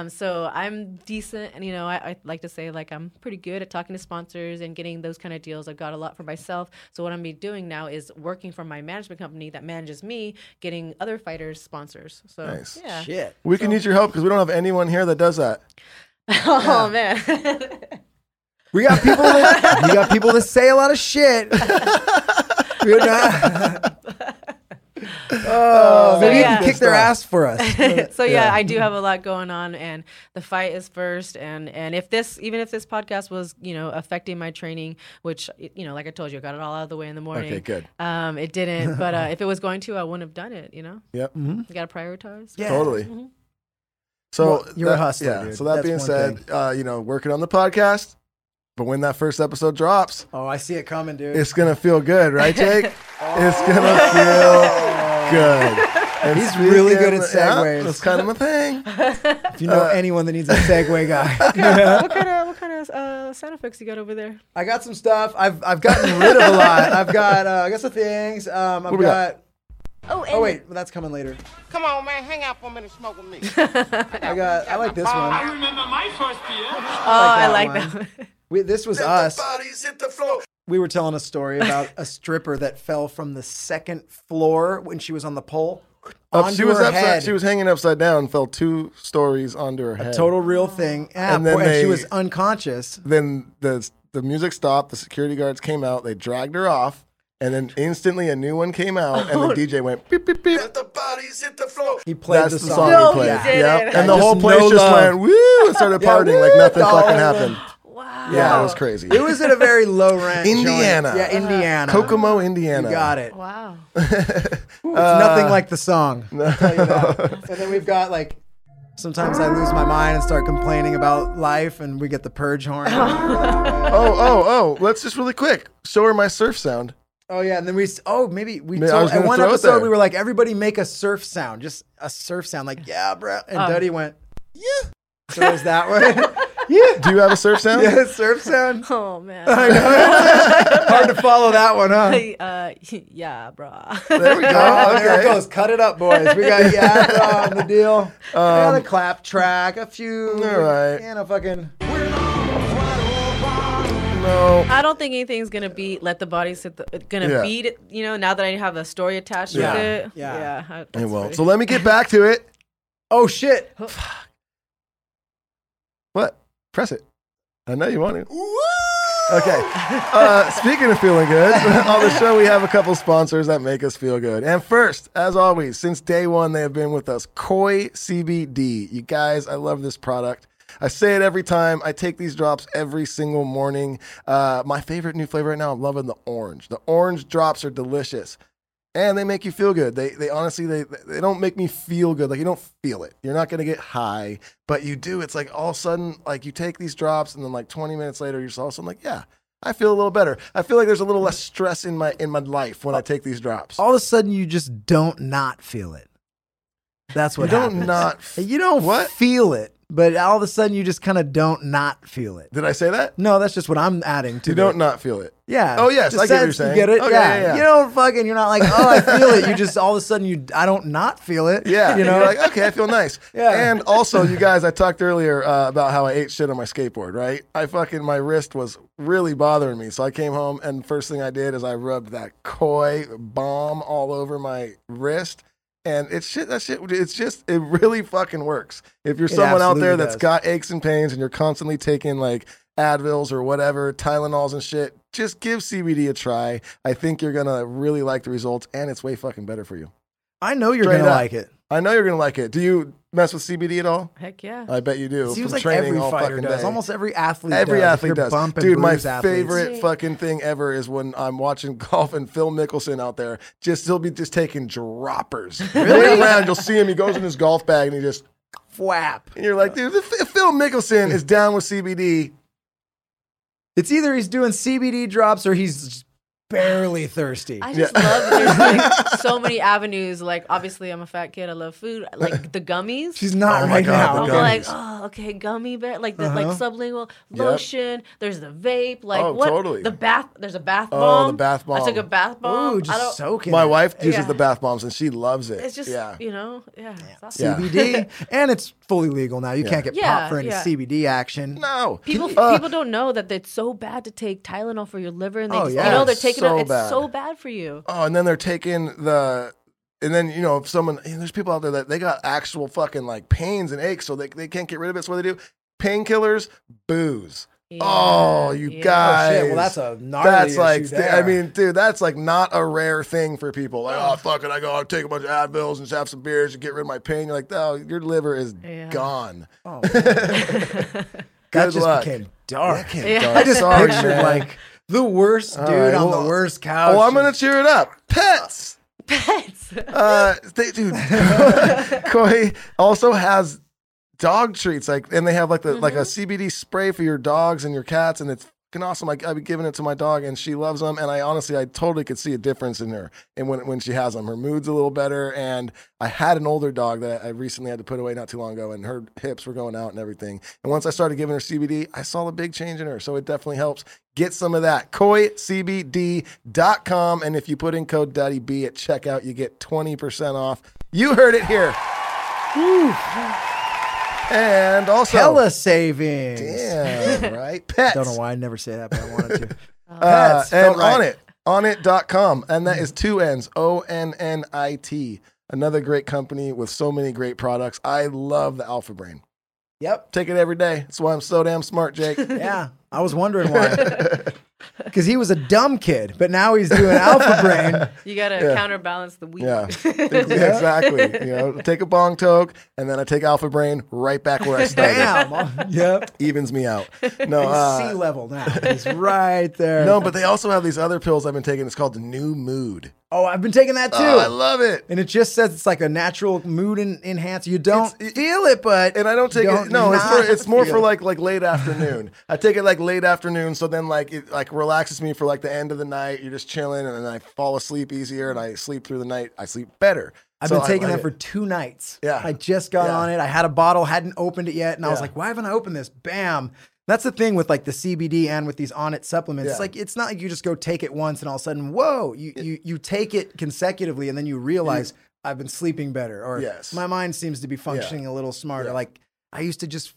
So I'm decent, and you know, I like to say like I'm pretty good at talking to sponsors and getting those kind of deals. I've got a lot for myself. So what I'm going to be doing now is working for my management company that manages me, getting other fighters sponsors. So nice. Yeah. Shit. We can need your help because we don't have anyone here that does that. Oh man. We got people that say a lot of shit. We're not. Maybe you can kick their ass for us. So I do have a lot going on, and the fight is first. And if this podcast was, you know, affecting my training, which, you know, like I told you, I got it all out of the way in the morning. Okay, good. It didn't, but if it was going to, I wouldn't have done it. You know. Yep. Mm-hmm. You got to prioritize. Yeah. Totally. Mm-hmm. So you're a hustler. Yeah. Dude. So that's being said, you know, working on the podcast. But when that first episode drops... Oh, I see it coming, dude. It's going to feel good, right, Jake? It's going to feel good. And he's really good at segues. That's kind of my thing. If you know anyone that needs a segue guy. What kind of sound effects you got over there? I got some stuff. I've gotten rid of a lot. I've got I got some things. I've got. Oh wait, well, that's coming later. Come on, man, hang out for a minute, smoke with me. I like this one. I remember my first beer. I like that one. This was us. The bodies hit the floor. We were telling a story about a stripper that fell from the second floor when she was on the pole. She was hanging upside down and fell 2 stories onto her head. A total real thing. Yeah, and then she was unconscious. Then the music stopped. The security guards came out. They dragged her off. And then instantly a new one came out, and the DJ went, beep, beep, beep. The bodies hit the floor. He played the song. No, he played. Yep. And the whole place just went, woo, and started partying like nothing fucking happened. Wow. Yeah, it was crazy. It was at a very low rent. Indiana. Joint. Yeah, Indiana. Kokomo, Indiana. You got it. Wow. It's nothing like the song. No. I'll tell you that. And then we've got like, sometimes I lose my mind and start complaining about life, and we get the purge horn. Let's just really quick show her my surf sound. Oh, yeah. And then we told in one episode, we were like, everybody make a surf sound, just a surf sound. Like, yeah, bro. And Duddy went, yeah. So it was that way. Yeah. Do you have a surf sound? Yeah, a surf sound. Oh, man. I know. Hard to follow that one, huh? Yeah, bro. There we go. Okay. There it goes. Cut it up, boys. We got yeah, bro on the deal. We got a clap track, a few. All right. And a fucking. I don't think anything's gonna beat "Let the Bodies Hit the." Beat it, you know. Now that I have a story attached with it, it will. So let me get back to it. Oh shit! What? Press it. I know you want it. Woo! Okay. Speaking of feeling good, on the show we have a couple sponsors that make us feel good. And first, as always, since day one they have been with us. Koi CBD. You guys, I love this product. I say it every time. I take these drops every single morning. My favorite new flavor right now, I'm loving the orange. The orange drops are delicious, and they make you feel good. They honestly don't make me feel good. Like, you don't feel it. You're not going to get high, but you do. It's like all of a sudden, like, you take these drops, and then like 20 minutes later, you're just all of a sudden like, yeah, I feel a little better. I feel like there's a little less stress in my life when I take these drops. All of a sudden, you just don't not feel it. That's what happens. Feel it. But all of a sudden, you just kind of don't not feel it. Did I say that? No, that's just what I'm adding to it. You don't not feel it. Yeah. Oh, yes. I get what you're saying. You get it? Okay, yeah. You don't fucking, you're not like, oh, I feel it. You just, all of a sudden, I don't not feel it. Yeah. You know, like, okay, I feel nice. Yeah. And also, you guys, I talked earlier about how I ate shit on my skateboard, right? My wrist was really bothering me. So I came home, and first thing I did is I rubbed that Koi balm all over my wrist. And it really fucking works. If you're someone out there that's got aches and pains and you're constantly taking like Advils or whatever, Tylenols and shit, just give CBD a try. I think you're going to really like the results, and it's way fucking better for you. I know you're going to like it. I know you're going to like it. Do you mess with CBD at all? Heck yeah. I bet you do. Seems like every fighter does. Almost every athlete does. Every athlete does. Dude, my favorite fucking thing ever is when I'm watching golf and Phil Mickelson out there, he'll be just taking droppers. Really? Around, you'll see him, he goes in his golf bag and he just whap. And you're like, dude, if Phil Mickelson is down with CBD. It's either he's doing CBD drops or he's barely thirsty. I just love there's like so many avenues. Like, obviously I'm a fat kid, I love food. Like the gummies. She's not now. I'm like, oh, okay, gummy bear. Like the like sublingual lotion. There's the vape. Like totally. The bath. There's a bath bomb. Oh, the bath bomb. I took a bath bomb. Ooh, just soaking. My wife uses the bath bombs and she loves it. It's just it's awesome. CBD and it's fully legal now. You can't get popped for any CBD action. No. People don't know that it's so bad to take Tylenol for your liver, and they you know they're taking. So bad for you. Oh, and then they're taking if someone, there's people out there that they got actual fucking like pains and aches, so they can't get rid of it. So what they do, painkillers, booze. Yeah, oh, you guys. Oh, shit. Well, that's a gnarly issue like, there. I mean, dude, that's like not a rare thing for people. Like, oh, fuck it. I go, I'll take a bunch of Advils and have some beers and get rid of my pain. You're like, no, your liver is gone. Oh, That became dark. I just pictured like... The worst dude on the worst couch. Oh, I'm going to cheer it up. Pets. Koi also has dog treats, and they have like a CBD spray for your dogs and your cats, and it's fucking awesome. I've been giving it to my dog, and she loves them. And I honestly, I totally could see a difference in her. And when she has them, her mood's a little better. And I had an older dog that I recently had to put away not too long ago, and her hips were going out and everything. And once I started giving her CBD, I saw a big change in her. So it definitely helps. Get some of that. KoiCBD.com. And if you put in code DaddyB at checkout, you get 20% off. You heard it here. Woo. And also hella savings. Damn, right? Pets. Don't know why I never say that, but I wanted to. Pets. And right. Onnit. Onnit.com. And that is two N's. Onnit. Another great company with so many great products. I love the Alpha Brain. Yep. Take it every day. That's why I'm so damn smart, Jake. Yeah. I was wondering why. Because he was a dumb kid, but now he's doing Alpha Brain. You got to counterbalance the week. Yeah, exactly. You know, take a bong toke, and then I take Alpha Brain right back where I started. Damn. Yep. Evens me out. No, sea level now. He's right there. No, but they also have these other pills I've been taking. It's called the New Mood. Oh, I've been taking that too. Oh, I love it. And it just says it's like a natural mood enhancer. You don't feel it, but and I don't take it. No, it's more for like late afternoon. I take it like late afternoon, so then like it like relaxes me for like the end of the night. You're just chilling, and then I fall asleep easier, and I sleep through the night. I sleep better. I've been taking that for 2 nights. Yeah, I just got on it. I had a bottle, hadn't opened it yet, and I was like, why haven't I opened this? Bam. That's the thing with like the CBD and with these Onnit supplements. Yeah. It's like, it's not like you just go take it once and all of a sudden, whoa, you take it consecutively and then you realize I've been sleeping better or my mind seems to be functioning a little smarter. Yeah. Like I used to just,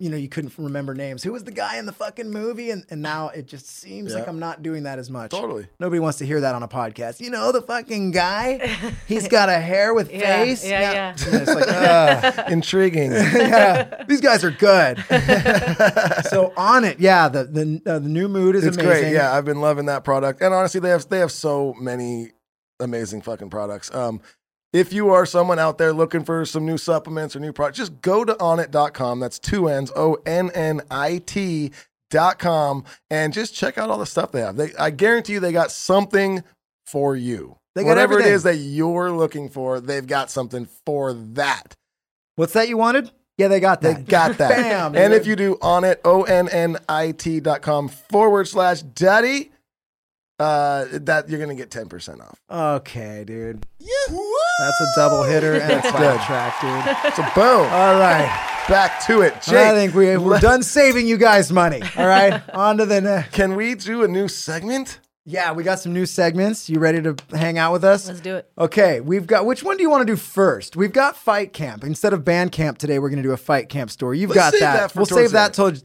you know, you couldn't remember names. Who was the guy in the fucking movie? And now it just seems like I'm not doing that as much. Totally. Nobody wants to hear that on a podcast. You know, the fucking guy, he's got a hair with face. Yeah. It's like, intriguing. These guys are good. So Onnit, the New Mood is amazing. It's great. Yeah, I've been loving that product. And honestly, they have so many amazing fucking products. If you are someone out there looking for some new supplements or new products, just go to onnit.com. That's two N's, Onnit.com, and just check out all the stuff they have. I guarantee you they got something for you. Whatever everything. It is that you're looking for, they've got something for that. What's that you wanted? Yeah, they got that. Bam. And if you do Onnit, Onnit.com/daddy, that you're gonna get 10% off. Okay, dude. Yeah. That's a double hitter and a flat track, dude. So boom. All right, back to it, Jake. I think we're done saving you guys money. All right, on to the next. Can we do a new segment? Yeah, we got some new segments. You ready to hang out with us? Let's do it. Okay, we've got. Which one do you want to do first? We've got Fight Camp instead of Band Camp today. We're gonna do a Fight Camp story. We'll save that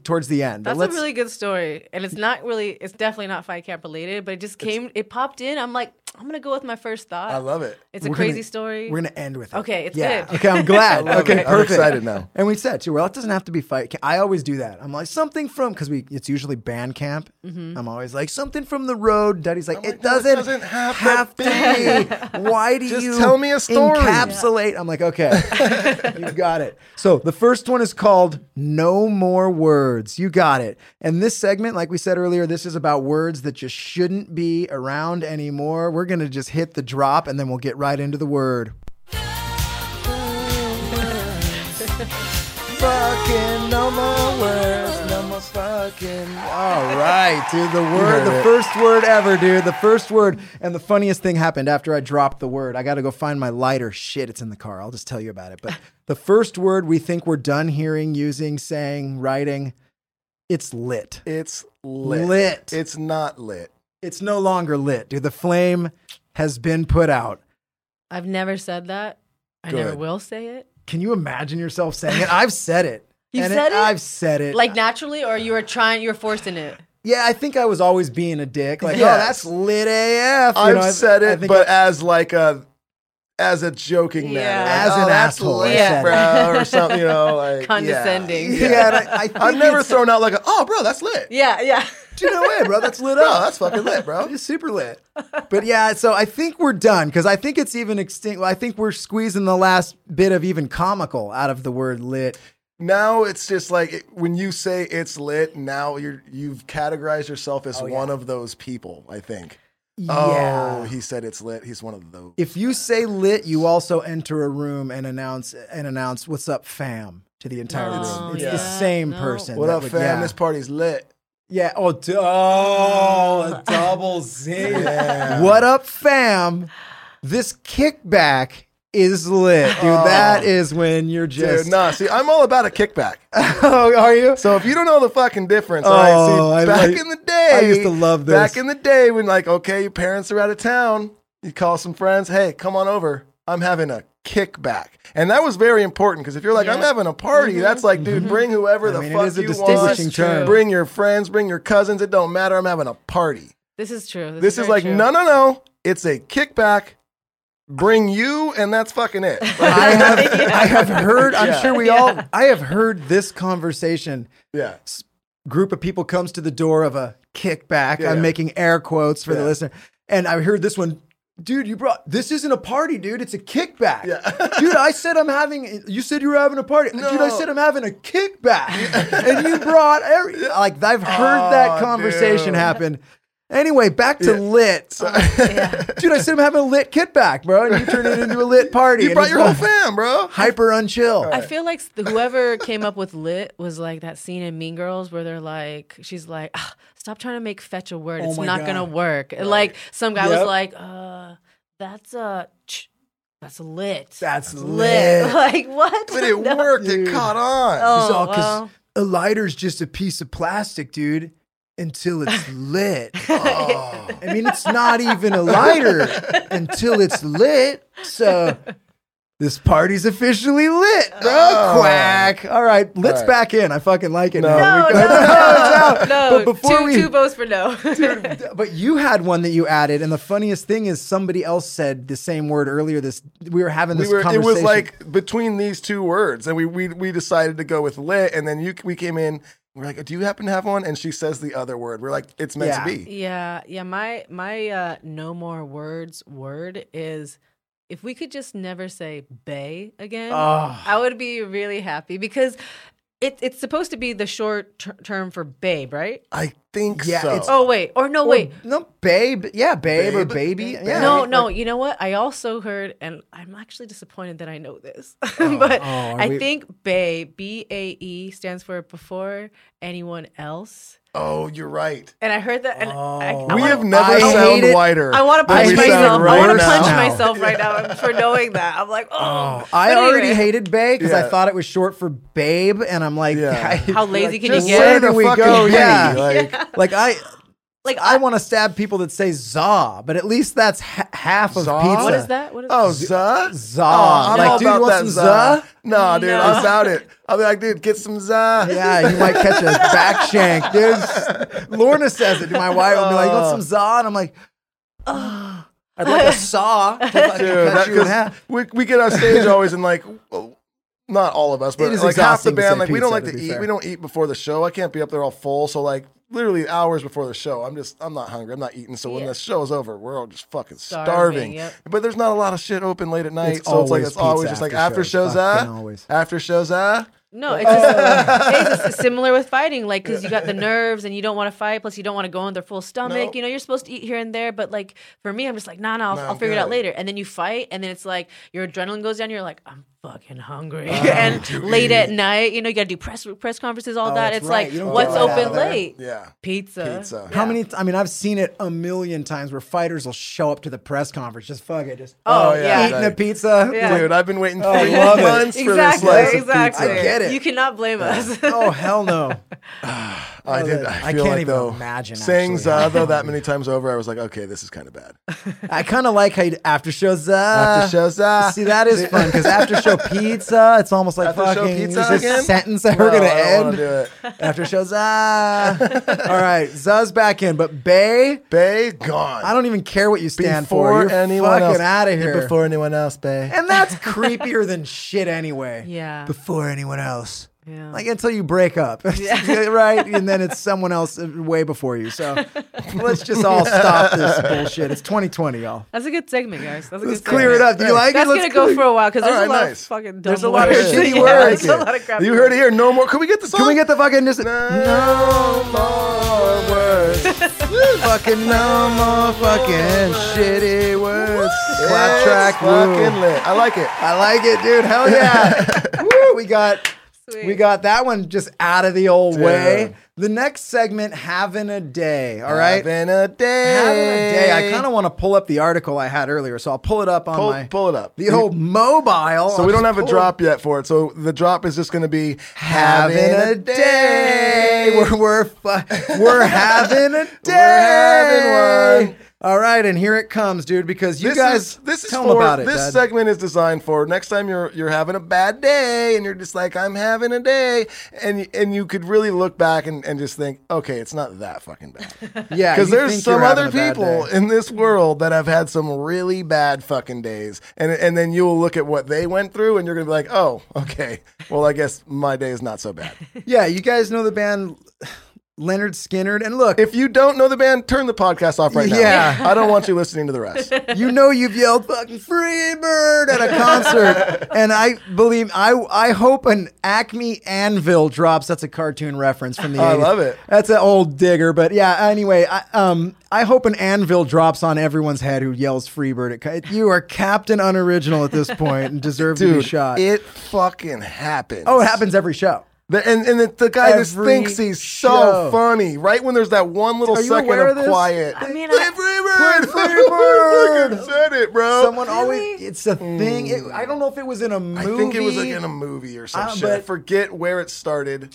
towards the end. That's a really good story, and it's not really. It's definitely not Fight Camp related, but it just came. It popped in. I'm like, I'm gonna go with my first thought. I love it. It's a crazy story. We're gonna end with it. Okay, it's good. Okay, I'm glad. Okay, perfect. I'm excited now. And we said too. Well, it doesn't have to be Fight Camp. I always do that. I'm like something from because it's usually Band Camp. Mm-hmm. I'm always like something from the road. Daddy's like, it doesn't have to be. Why do you tell me a story? Encapsulate? Yeah. I'm like, okay, you got it. So the first one is called No More Words. You got it. And this segment, like we said earlier, this is about words that just shouldn't be around anymore. We're going to just hit the drop and then we'll get right into the word. Fucking no more words, no more fucking. All right, dude, the first word ever, dude, the first word. And the funniest thing happened after I dropped the word. I got to go find my lighter. Shit, it's in the car. I'll just tell you about it. But the first word we think we're done hearing, using, saying, writing, it's lit. It's lit. Lit. It's not lit. It's no longer lit, dude. The flame has been put out. I've never said that. I never will say it. Can you imagine yourself saying it? I've said it. You said it? I've said it. Like naturally, or you were forcing it? Yeah, I think I was always being a dick. Like, oh, that's lit AF. I've said it, but as a joking manner. Like, as an asshole. Lit, bro, or something, you know. Like, condescending. I've never thrown out like, bro, that's lit. Yeah. Dude, no way, bro. That's lit up. Bro, that's fucking lit, bro. It's super lit. But yeah, so I think we're done because I think it's even extinct. I think we're squeezing the last bit of even comical out of the word lit. Now it's just like when you say it's lit, now you've categorized yourself as one of those people, I think. Yeah. Oh, he said it's lit. He's one of those. If you say lit, you also enter a room and announce what's up, fam, to the entire room. It's the same person. What up, fam? This party's lit. Yeah. Oh, double Z. Yeah. What up, fam? This kickback is lit, dude. Oh. That is when you're just... Dude, nah, see, I'm all about a kickback. Oh, are you? So if you don't know the fucking difference, oh, right? See, back in the day... I used to love this. Back in the day when, like, okay, your parents are out of town, you call some friends, hey, come on over, I'm having a kickback. And that was very important, because if you're like, I'm having a party, that's like, dude, bring whoever the fuck you want. Term. Bring your friends, bring your cousins, it don't matter, I'm having a party. This is true. This is like, true. No, it's a kickback. Bring you, and that's fucking it. Like, I have heard this conversation. Yeah. Group of people comes to the door of a kickback. Yeah, I'm making air quotes for the listener. And I heard this one, dude, this isn't a party, dude. It's a kickback. Yeah. Dude, you said you were having a party. No. Dude, I said I'm having a kickback. And you brought I've heard that conversation happen. Anyway, back to lit. Dude, I said I'm having a lit kickback, bro. And you turned it into a lit party. You brought your whole fam, bro. Hyper unchill. Right. I feel like whoever came up with lit was like that scene in Mean Girls where they're like, she's like, stop trying to make fetch a word. It's not going to work. Right. Like some guy was like, that's lit. That's lit. Like what? But it worked. Dude. It caught on. Oh, because a lighter's just a piece of plastic, dude. Until it's lit. Oh. I mean, it's not even a lighter until it's lit. So this party's officially lit. Oh, quack. All right, let's back in. I fucking like it. No. But before two votes for no. Dude, but you had one that you added, and the funniest thing is somebody else said the same word earlier. We were having this conversation. It was like between these two words, and we decided to go with lit, and then we came in. We're like, do you happen to have one? And she says the other word. We're like, it's meant to be. Yeah. My no more words word is, if we could just never say bae again, I would be really happy, because it's supposed to be the short term for babe, right? I think so. Babe. Yeah, babe or baby. Yeah. No, you know what? I also heard, and I'm actually disappointed that I know this, I think bae, B-A-E, stands for before anyone else. Oh, you're right. And I heard that. And we have never sounded wider. I want to punch myself. I want to punch myself right now for knowing that. I'm like, I already hated bae because I thought it was short for babe, and I'm like, how lazy can you get? Where do we go? Yeah, I want to stab people that say za, but at least that's half of pizza. What is that? Za? Za. I'm all about that za. No, dude, I was out it. I'll be like, dude, get some za. Yeah, you might catch a back shank. Dude, Lorna says it. My wife would be like, want some za? And I'm like, I'd like a saw. Dude, we get on stage always and like... Not all of us, but like half the band, like we don't like to eat. Fair. We don't eat before the show. I can't be up there all full. So like literally hours before the show, I'm not hungry. I'm not eating. So when the show's over, we're all just fucking starving. Yep. But there's not a lot of shit open late at night. It's always after shows. No, it's just similar with fighting, like because you got the nerves and you don't want to fight. Plus, you don't want to go on their full stomach. No. You know, you're supposed to eat here and there, but like for me, I'm just like, I'll figure it out later. And then you fight, and then it's like your adrenaline goes down. You're like, I'm fucking hungry, and late at night, you know, you got to do press conferences, all that. It's right. Like, what's open late? Yeah, pizza. Yeah. How many? I mean, I've seen it a million times where fighters will show up to the press conference, just fuck it, just eating a pizza. Yeah. Dude, I've been waiting 3 months for this slice of pizza. I get it. You cannot blame us. Oh, hell no. I can't even imagine. Saying za, though, that many times over, I was like, okay, this is kind of bad. I kind of like how you after show za. After show za. See, that is fun, because after show pizza, it's almost like after fucking pizza this sentence that we're going to end. Do it. After show za. All right, za's back in, but bae, gone. I don't even care what you stand for. You're fucking out of here. Before anyone else, bae. And that's creepier than shit anyway. Yeah. Before anyone else. Yeah. Like until you break up, right? And then it's someone else way before you. So let's just all stop this bullshit. It's 2020, y'all. That's a good segment, guys. Let's clear it up. Do you like it? That's going to go for a while because there's a lot of fucking dumb There's a lot of shitty words. There's a lot of crap. You heard it here. No more. Can we get the song? Can we get the fucking... No more words. Fucking no more fucking shitty words. Clap track. Fucking lit. I like it. Dude. Hell yeah. Woo, we got... Sweet. We got that one just out of the old way. The next segment, having a day. All right, having a day. Having a day. I kind of want to pull up the article I had earlier, so I'll pull it up on the old mobile. So we don't have a drop yet for it. So the drop is just going to be having a day. We're having a day. We're having one. All right, and here it comes, dude, because this segment is designed for next time you're having a bad day and you're just like, I'm having a day, and you could really look back and just think, okay, it's not that fucking bad. Yeah, because there's some other people in this world that have had some really bad fucking days, and then you will look at what they went through and you're gonna be like, oh, okay, well, I guess my day is not so bad. Yeah, you guys know the band Leonard Skinner. And look, if you don't know the band, turn the podcast off right now. Yeah. I don't want you listening to the rest. You know you've yelled fucking "Free Bird" at a concert. And I believe, I hope an Acme anvil drops. That's a cartoon reference from the 80s. I love it. That's an old digger. But yeah, anyway, I hope an anvil drops on everyone's head who yells "Free Bird." You are Captain Unoriginal at this point and deserve to be shot. It fucking happens. Oh, it happens every show. The guy just thinks he's so funny. Right when there's that one little second of quiet. I mean, Free Bird. Fucking said it, bro. Someone always, it's a thing. I don't know if it was in a movie. I think it was like in a movie or some shit. I forget where it started.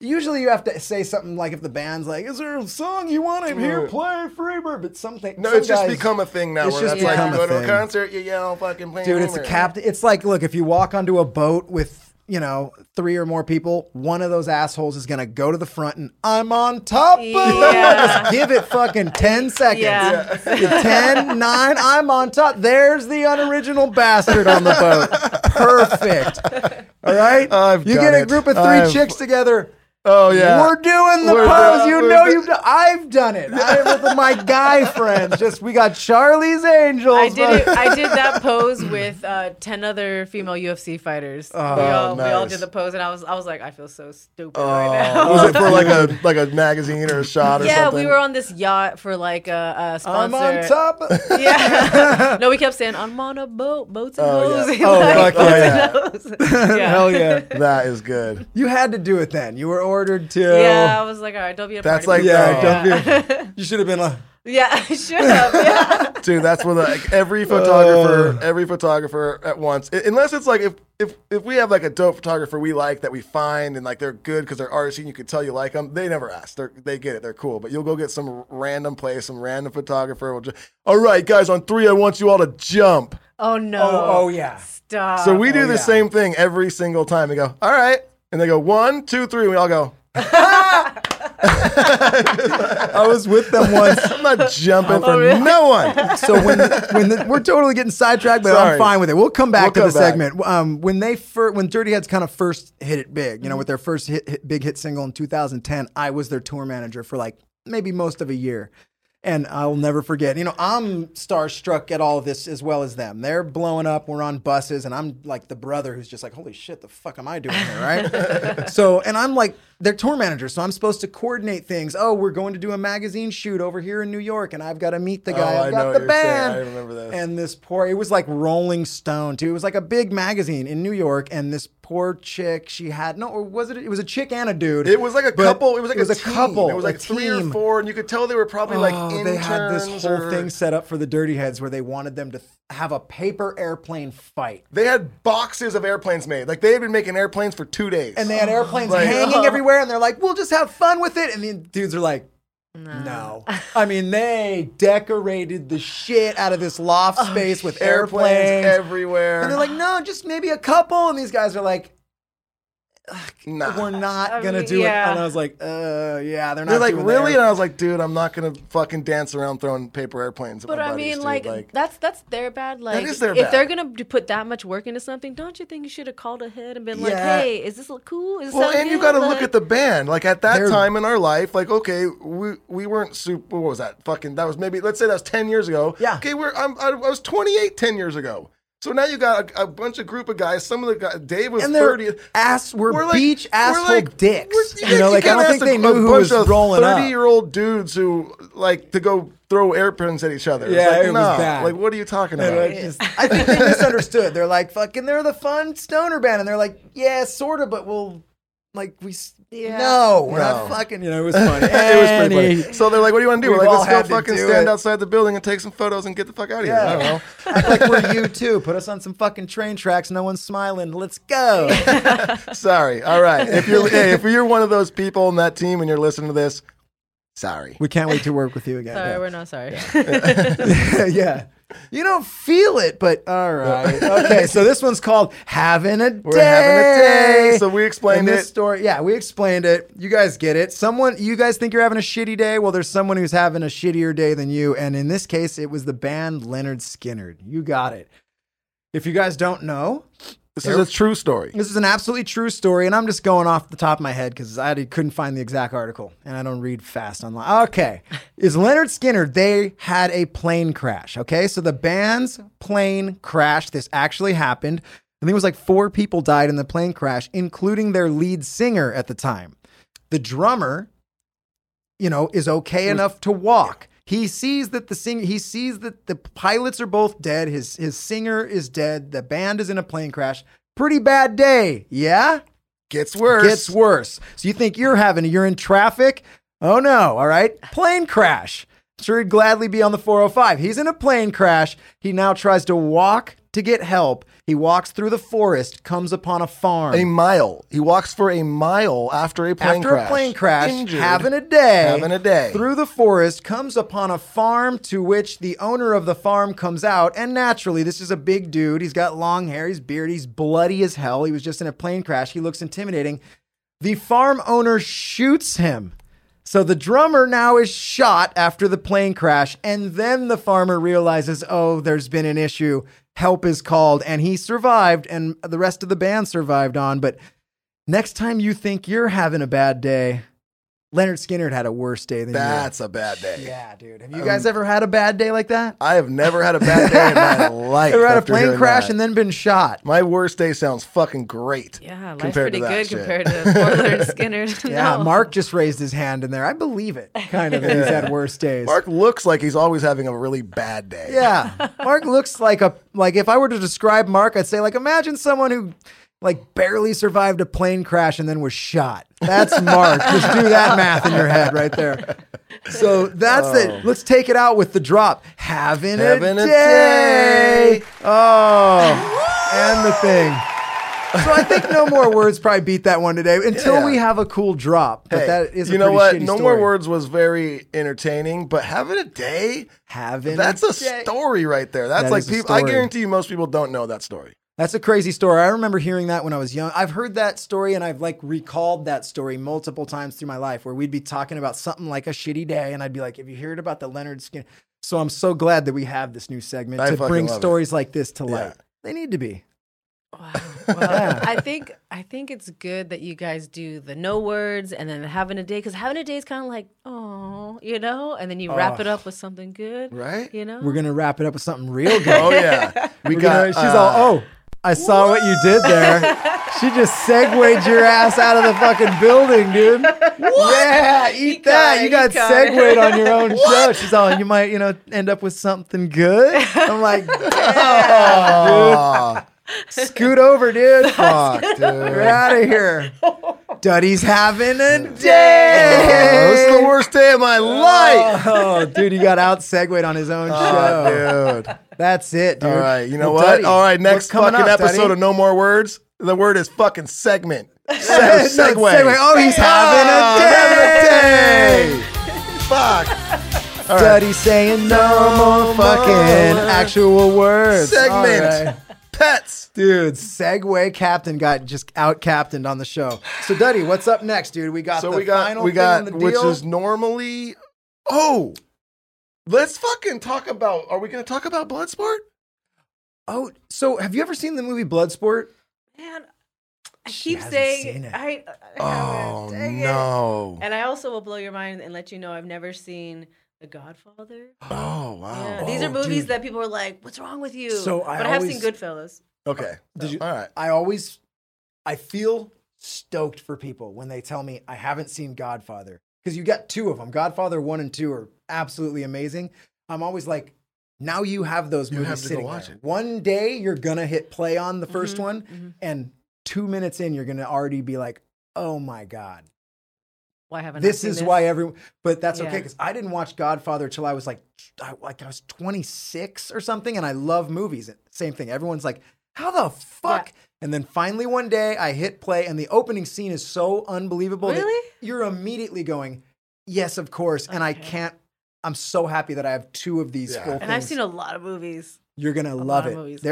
Usually you have to say something like, if the band's like, is there a song you want to hear, play Freebird, but something. No, it's just become a thing now. It's just like, you go to a concert, you yell, fucking play. Dude, it's a captain. It's like, look, if you walk onto a boat with, you know, three or more people, one of those assholes is going to go to the front and I'm on top of it. Give it fucking 10 seconds. Yeah. Yeah. 10, 9, I'm on top. There's the unoriginal bastard on the boat. Perfect. All right? You get a group of three chicks together. Oh, yeah. We're doing the pose. I've done it. I am with my guy friends. We got Charlie's Angels. I did that pose with 10 other female UFC fighters. We all did the pose, and I was like, I feel so stupid right now. Was it for like a magazine or a shot or something? Yeah, we were on this yacht for like a sponsor. I'm on top. Yeah. No, we kept saying, I'm on a boat. Boats and hoes. Yeah. Yeah. Hell yeah. That is good. You had to do it then. You were ordered to. Yeah, I was like, all right, don't be a party. That's like, you should have been like. Yeah, I should have. Yeah. Dude, that's where like every photographer at once. Unless it's like if we have like a dope photographer we like that we find and like they're good because they're artsy and you can tell you like them, they never ask. They get it. They're cool. But you'll go get some random place, some random photographer will just, all right, guys, on three, I want you all to jump. Oh no. Oh yeah. Stop. So we do the same thing every single time. We go, all right. And they go, 1, 2, 3, and we all go, ah! I was with them once. I'm not jumping for no one. So when we're totally getting sidetracked, but I'm fine with it. We'll come back to the segment. When Dirty Heads kind of first hit it big, with their first big hit single in 2010, I was their tour manager for like maybe most of a year. And I'll never forget. I'm starstruck at all of this as well as them. They're blowing up. We're on buses. And I'm like the brother who's just like, holy shit, the fuck am I doing here, right? And I'm like their tour manager. So I'm supposed to coordinate things. Oh, we're going to do a magazine shoot over here in New York. And I've got to meet the guy. I've got the band. Saying. I remember this. And this it was like Rolling Stone, too. It was like a big magazine in New York. And this poor chick, it was a chick and a dude. It was like a couple. It was like a couple. It was like three or four. And you could tell they were probably like, they had this whole thing set up for the Dirty Heads where they wanted them to have a paper airplane fight. They had boxes of airplanes made. Like, they had been making airplanes for 2 days. And they had airplanes hanging everywhere, and they're like, we'll just have fun with it. And the dudes are like, no. I mean, they decorated the shit out of this loft space with airplanes everywhere. And they're like, no, just maybe a couple. And these guys are like, we're not going to do it. And I was like, they're not doing it. They're like, really? And I was like, dude, I'm not going to fucking dance around throwing paper airplanes at my buddies. But I mean, like, that's their bad. Like, that is their bad. If they're going to put that much work into something, don't you think you should have called ahead and been like, hey, is this look cool? Is well, and good? You got to look at the band. Like, at that time in our life, like, okay, we weren't super, what was that? Fucking, that was maybe, let's say that was 10 years ago. Yeah. Okay, I was 28 10 years ago. So now you got a bunch of group of guys. Some of the guys, Dave was 30. We're beach asshole dicks. I don't think they knew who was rolling up. 30-year-old dudes who like to go throw airpins at each other. Yeah, it was bad. Like, what are you talking about? I think they misunderstood. They're like, fucking, they're the fun stoner band. And they're like, yeah, sort of, but we'll... Like, we're not fucking, it was funny. It was pretty funny. So they're like, what do you want to do? We're like, let's go fucking stand outside the building and take some photos and get the fuck out of here. I don't know. Act like we're you too. Put us on some fucking train tracks. No one's smiling. Let's go. Sorry. All right. If you're one of those people on that team and you're listening to this, sorry. We can't wait to work with you again. Sorry, we're not sorry. Yeah. You don't feel it, but all right. Okay, so this one's called Having a Day. We're having a day. So we explained this story. Yeah, we explained it. You guys get it. You guys think you're having a shitty day? Well, there's someone who's having a shittier day than you. And in this case, it was the band Lynyrd Skynyrd. You got it. If you guys don't know, this is a true story. This is an absolutely true story. And I'm just going off the top of my head because I couldn't find the exact article. And I don't read fast online. Okay. Is Lynyrd Skynyrd, they had a plane crash. Okay. So the band's plane crash. This actually happened. I think it was like 4 people died in the plane crash, including their lead singer at the time. The drummer, is okay enough to walk. He sees that the pilots are both dead. His singer is dead. The band is in a plane crash. Pretty bad day. Yeah? Gets worse. So you think you're in traffic. Oh no. All right. Plane crash. I'm sure he'd gladly be on the 405. He's in a plane crash. He now tries to walk to get help. He walks through the forest, comes upon a farm. A mile. He walks for a mile after a plane crash. Injured. Having a day. Through the forest, comes upon a farm to which the owner of the farm comes out. And naturally, this is a big dude. He's got long hair. He's bearded. He's bloody as hell. He was just in a plane crash. He looks intimidating. The farm owner shoots him. So the drummer now is shot after the plane crash. And then the farmer realizes, oh, there's been an issue. Help is called, and he survived, and the rest of the band survived on. But next time you think you're having a bad day, Lynyrd Skynyrd had a worse day than you. That's a bad day. Yeah, dude. Have you guys ever had a bad day like that? I have never had a bad day in my life. Ever had a plane crash and then been shot? My worst day sounds fucking great. Yeah, life's pretty good compared to Lynyrd Skynyrd. Yeah, no. Mark just raised his hand in there. I believe it, kind of, that he's had worse days. Mark looks like he's always having a really bad day. Yeah. Mark looks like if I were to describe Mark, I'd say, imagine someone who... barely survived a plane crash and then was shot. That's Mark. Just do that math in your head right there. So that's it. Let's take it out with the drop. Having a day. Oh, and the thing. So I think No More Words probably beat that one today until we have a cool drop. But that is a pretty shitty story. No More Words was very entertaining, but Having a Day, that's a story right there. That's people. I guarantee you most people don't know that story. That's a crazy story. I remember hearing that when I was young. I've heard that story and I've recalled that story multiple times through my life where we'd be talking about something like a shitty day and I'd be like, have you heard about the Lynyrd Skynyrd? So I'm so glad that we have this new segment to bring stories like this to light. They need to be. Wow. Well, I think it's good that you guys do the No Words and then the Having a Day, because Having a Day is kind of like, oh, and then you wrap it up with something good. Right. We're going to wrap it up with something real good. Oh, yeah. She's all, oh. I saw what you did there. She just segued your ass out of the fucking building, dude. What? Yeah, eat that. You got segued on your own show. She's all, you might, end up with something good. I'm like, oh, dude. Scoot over, dude. Fuck, dude. We're out of here. Duddy's having a day. This is the worst day of my life. Oh, dude, he got out-segued on his own show. Dude. That's it, dude. All right, what? Duddy, all right, next fucking episode of No More Words, the word is fucking segment. Segway. Oh, he's having a day. Fuck. Right. Duddy saying no more fucking actual words. Segment. Pets. Dude, Segway Captain got just out-captained on the show. So, Duddy, what's up next, dude? We got the final thing on the deal. Which is normally... Oh, let's fucking talk about... Are we going to talk about Bloodsport? Oh, so have you ever seen the movie Bloodsport? Man, I keep saying... I haven't. And I also will blow your mind and let you know I've never seen... The Godfather. Oh, wow. Yeah, these are movies that people are like, what's wrong with you? But I have seen Goodfellas. Okay. Did you? All right. I feel stoked for people when they tell me I haven't seen Godfather. Because you got two of them. Godfather 1 and 2 are absolutely amazing. I'm always like, now you have those movies have to sitting go watch there. It. One day you're going to hit play on the first one, and 2 minutes in, you're going to already be like, oh my God. Why haven't this I seen is this? Why everyone, but that's okay, because I didn't watch Godfather till I was like I was 26 or something, and I love movies. Same thing. Everyone's like, how the fuck? Yeah. And then finally one day I hit play, and the opening scene is so unbelievable that you're immediately going, yes, of course. Okay. And I can't, I'm so happy that I have two of these full things. And I've seen a lot of movies. You're going to love it.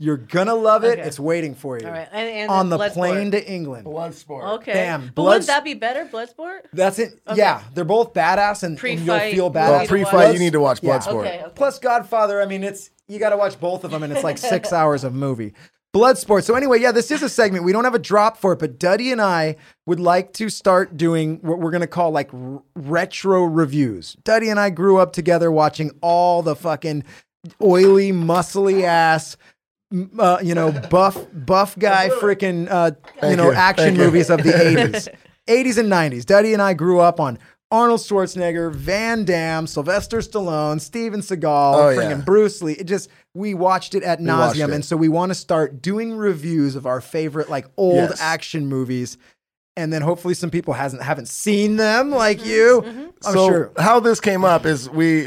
You're going to love it. Okay. It's waiting for you. All right. And on the plane to England. Bloodsport. Okay. Damn. But wouldn't that be better, Bloodsport? That's it. Okay. Yeah. They're both badass and you'll feel bad. Well, pre-fight, you need to watch Bloodsport. Yeah. Okay. Plus Godfather, I mean, it's you got to watch both of them, and it's like 6 hours of movie. Bloodsport. So anyway, yeah, this is a segment. We don't have a drop for it, but Duddy and I would like to start doing what we're going to call like retro reviews. Duddy and I grew up together watching all the fucking oily, muscly ass... buff guy freaking, action movies of the 80s. 80s and 90s. Duddy and I grew up on Arnold Schwarzenegger, Van Damme, Sylvester Stallone, Steven Seagal, Bruce Lee. It just, we watched it ad nauseum. And so we want to start doing reviews of our favorite, like, old action movies. And then hopefully some people haven't seen them like you. Mm-hmm. I'm sure. How this came up is we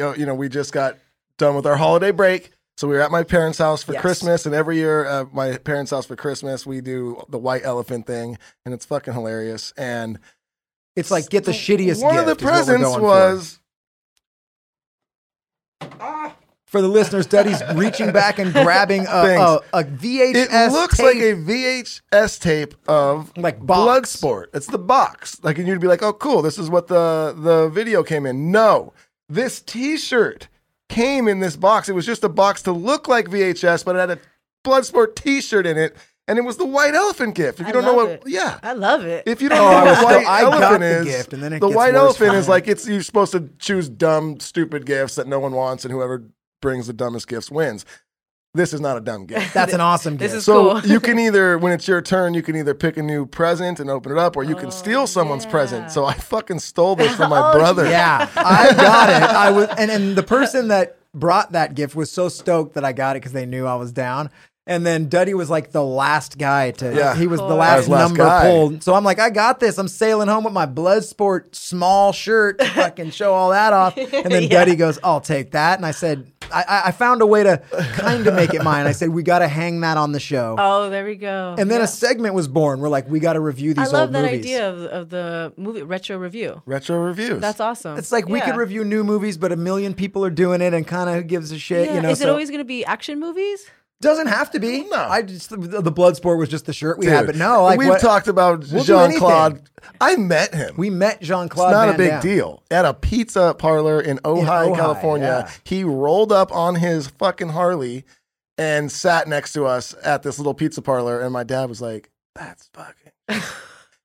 just got done with our holiday break. So we were at my parents' house for Christmas, and every year my parents' house for Christmas, we do the white elephant thing, and it's fucking hilarious. And it's like, get the shittiest one gift. One of the presents was... For the listeners, Duddy's reaching back and grabbing a VHS tape. It looks like a VHS tape of like Bloodsport. It's the box. Like, and you'd be like, oh, cool, this is what the video came in. No, this T-shirt came in this box. It was just a box to look like VHS, but it had a Bloodsport T-shirt in it, and it was the white elephant gift. If you don't know what, I love it. If you don't know what white elephant is, the white elephant is like you're supposed to choose dumb, stupid gifts that no one wants, and whoever brings the dumbest gifts wins. This is not a dumb gift. That's an awesome gift. This is so cool. You can either, when it's your turn, you can either pick a new present and open it up, or you can steal someone's present. So I fucking stole this from my brother. Yeah, I got it. I was, and the person that brought that gift was so stoked that I got it because they knew I was down. And then Duddy was like the last guy to. Yeah. He was the last number guy pulled. So I'm like, I got this. I'm sailing home with my Bloodsport small shirt to fucking show all that off. And then Duddy goes, I'll take that. And I said, I found a way to kind of make it mine. I said, we got to hang that on the show. Oh, there we go. And then a segment was born. We're like, we got to review these old movies. I love that idea of the movie, retro review. Retro reviews. That's awesome. It's like we could review new movies, but a million people are doing it and kind of who gives a shit. Yeah. You know, is it always going to be action movies? Doesn't have to be. No. I just, the Bloodsport was just the shirt we had, but no. Like, we've talked about Jean-Claude. I met him. We met Jean-Claude. It's not a big deal. At a pizza parlor in Ojai, California, he rolled up on his fucking Harley and sat next to us at this little pizza parlor, and my dad was like, that's fucking...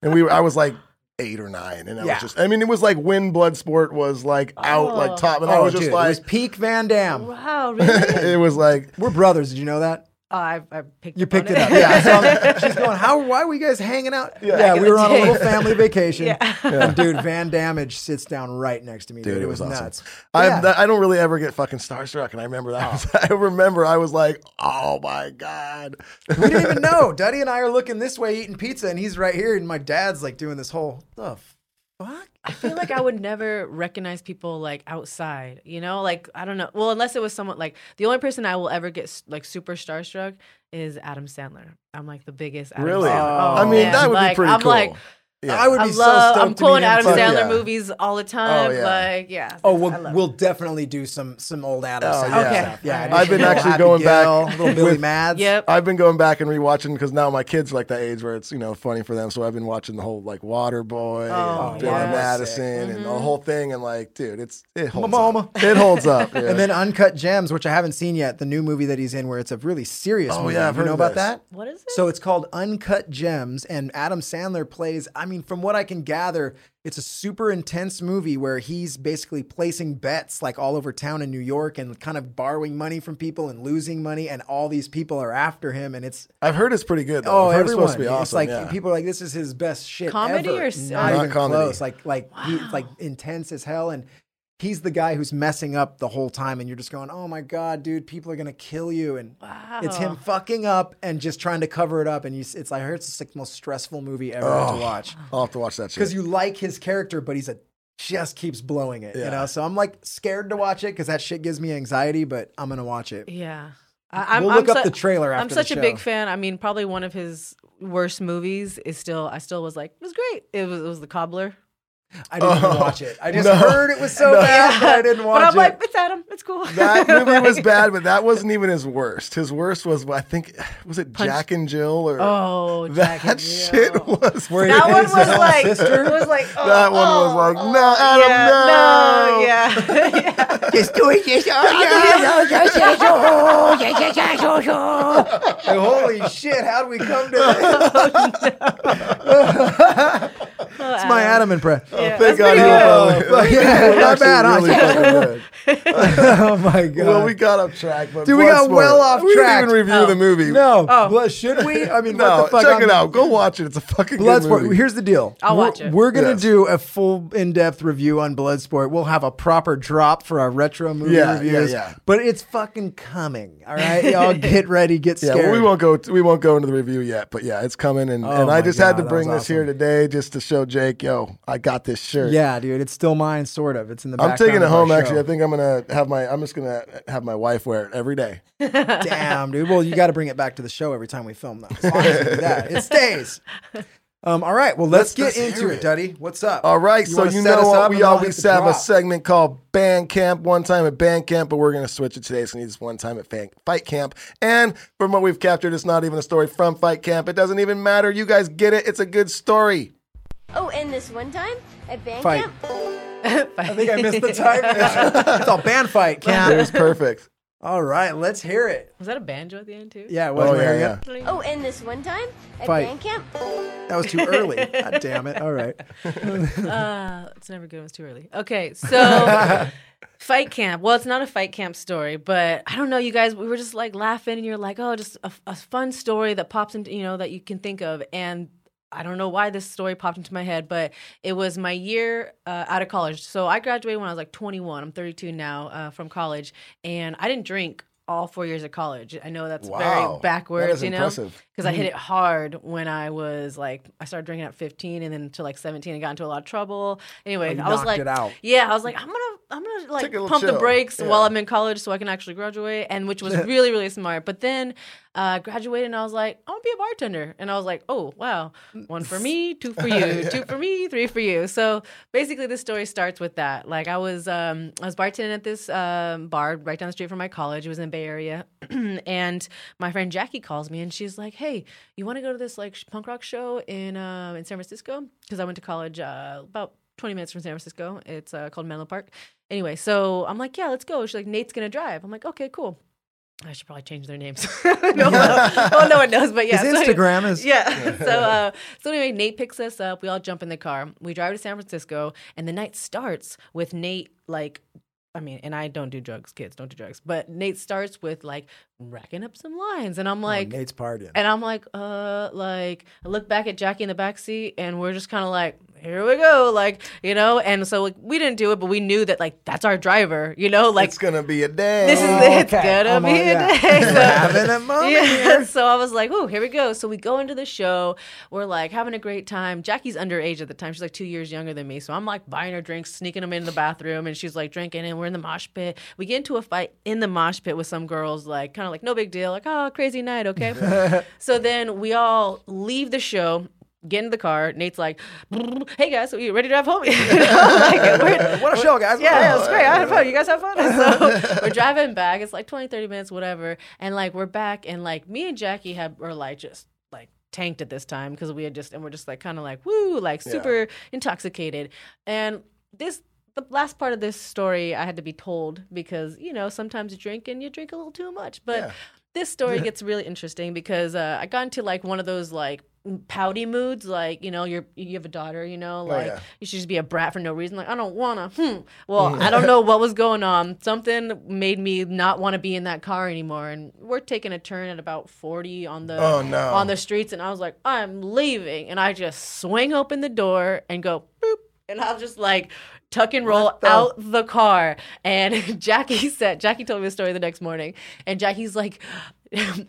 and I was like 8 or 9, and I was just... I mean, it was like when Bloodsport was like out, like top, and I was just like... It was peak Van Damme. Wow, really? It was like... We're brothers, did you know that? I picked it up. You picked it up, yeah. So she's going, why were you guys hanging out? Yeah, we were on a little family vacation. And dude, Van Damme sits down right next to me. Dude, it was nuts. Awesome. I don't really ever get fucking starstruck, and I remember that. I was like, oh my God. We didn't even know. Duddy and I are looking this way, eating pizza, and he's right here, and my dad's like doing this whole, the fuck? I feel like I would never recognize people like outside, you know, like, I don't know. Well, unless it was someone like the only person I will ever get like super starstruck is Adam Sandler. I'm like the biggest. Adam Sandler. Oh, I mean, man. That would like, be pretty I'm cool. Like, yeah. I would be so stoked. I'm pulling Adam Sandler movies all the time. Oh, yeah. Like, yeah. Oh, we'll definitely do some old Adam Sandler stuff. Yeah, I've been actually going back. Little Billy Mads. Yep. I've been going back and rewatching because now my kids are like that age where it's, you know, funny for them. So I've been watching the whole like Waterboy and Billy Madison and the whole thing. And like, dude, it holds up. It holds up. Yeah. And then Uncut Gems, which I haven't seen yet, the new movie that he's in where it's a really serious movie. Oh, yeah. You know about that? What is it? So it's called Uncut Gems, and Adam Sandler plays, from what I can gather, it's a super intense movie where he's basically placing bets like all over town in New York and kind of borrowing money from people and losing money, and all these people are after him. And I've heard it's pretty good, though. Oh, it's supposed to be awesome. It's like people are like, this is his best shit. Comedy ever. Or not even comedy. Close. Like intense as hell. And he's the guy who's messing up the whole time, and you're just going, oh my God, dude, people are going to kill you. And wow, it's him fucking up and just trying to cover it up. And it's like, I heard it's the most stressful movie ever to watch. I'll have to watch that shit. Because you like his character, but he's just keeps blowing it, you know? So I'm scared to watch it because that shit gives me anxiety, but I'm going to watch it. Yeah. We'll look up the trailer after the show. I'm such a big fan. I mean, probably one of his worst movies is I still was like, it was great. It was The Cobbler. I didn't even watch it. I just heard it was so bad that I didn't watch it. But I'm like, it's Adam. It's cool. That movie was bad, but that wasn't even his worst. His worst was, I think, was it Jack and Jill? Jack and Jill. That shit was where that one was like, sister? It was like, oh, that one was like, no, Adam, no. Yeah. Just do it. Holy shit, how do we come to this? Oh, no. It's my Adam impression. Yeah. Thank God. Not bad, huh? Oh my God. Well, we got off track. But dude, we got well off track. We didn't even review the movie. No. Oh. Should we? I mean, no. What the fuck? Check it out. Go watch it. It's a fucking good movie. Here's the deal. I'll watch it. We're going to do a full in-depth review on Bloodsport. We'll have a proper drop for our retro movie reviews. Yeah. But it's fucking coming. All right, y'all get ready. Get scared. Yeah, we won't go into the review yet. But yeah, it's coming. And I just had to bring this here today just to show Jake, yo, I got this shirt. Yeah, dude, it's still mine, sort of. It's in the background. I'm taking it home, actually. I think I'm just gonna have my wife wear it every day. Damn, dude. Well, you got to bring it back to the show every time we film, though. So it stays. All right, well, let's get into it, Duddy. What's up? All right, so you know what? We always have a segment called Bandcamp, one time at Bandcamp, but we're going to switch it today. It's going to be just one time at Fight Camp. And from what we've captured, it's not even a story from Fight Camp. It doesn't even matter. You guys get it. It's a good story. Oh, and this one time at band camp. I think I missed the time. It's all band fight camp. It was perfect. All right, let's hear it. Was that a banjo at the end, too? Yeah, it was. Yeah. Oh, and this one time at band camp. That was too early. God damn it. All right. It's never good when it's too early. Okay, so Fight Camp. Well, it's not a Fight Camp story, but I don't know, you guys, we were just laughing, and you're like, oh, just a fun story that pops into, that you can think of. And I don't know why this story popped into my head, but it was my year out of college. So I graduated when I was 21. I'm 32 now from college, and I didn't drink all 4 years of college. I know that's very backwards, that is impressive. Because I hit it hard when I was I started drinking at 15, and then until 17, I got into a lot of trouble. Anyway, I was like, yeah, I was like, I'm gonna pump the brakes while I'm in college so I can actually graduate, and which was really, really smart. But then graduated, and I was like, I want to be a bartender. And I was like, oh, wow. One for me, two for you, two for me, three for you. So basically this story starts with that. I was bartending at this bar right down the street from my college. It was in the Bay Area. And my friend Jackie calls me, and she's like, hey, you want to go to this punk rock show in San Francisco? Because I went to college about 20 minutes from San Francisco. It's called Menlo Park. Anyway, so I'm like, yeah, let's go. She's like, Nate's going to drive. I'm like, okay, cool. I should probably change their names. No one knows, but yeah. His Instagram is. Yeah. So anyway, Nate picks us up. We all jump in the car. We drive to San Francisco, and the night starts with Nate, and I don't do drugs. Kids don't do drugs. But Nate starts with, racking up some lines. And I'm like. Oh, Nate's partying. And I'm I look back at Jackie in the backseat, and we're just kind of here we go, and so we didn't do it, but we knew that that's our driver, it's gonna be a day. This is a day. So, we're having a moment. Yeah. So I was like, oh, here we go. So we go into the show. We're having a great time. Jackie's underage at the time; she's 2 years younger than me. So I'm buying her drinks, sneaking them in the bathroom, and she's drinking. And we're in the mosh pit. We get into a fight in the mosh pit with some girls, kind of no big deal, oh, crazy night, okay. So then we all leave the show. Get in the car. Nate's like, hey, guys, are you ready to drive home? What a show, guys. Yeah, it was great. I had fun. You guys have fun? So we're driving back. It's 20, 30 minutes, whatever. And we're back. And me and Jackie were tanked at this time because we had we're just woo, super intoxicated. And the last part of this story I had to be told because, sometimes you drink and you drink a little too much. But this story gets really interesting because I got into one of those pouty moods, you have a daughter, you should just be a brat for no reason. I don't wanna. Well, I don't know what was going on. Something made me not want to be in that car anymore. And we're taking a turn at about 40 on the streets, and I was like, I'm leaving, and I just swing open the door and go boop, and I'm just tuck and roll out the car. And Jackie told me a story the next morning. And Jackie's like,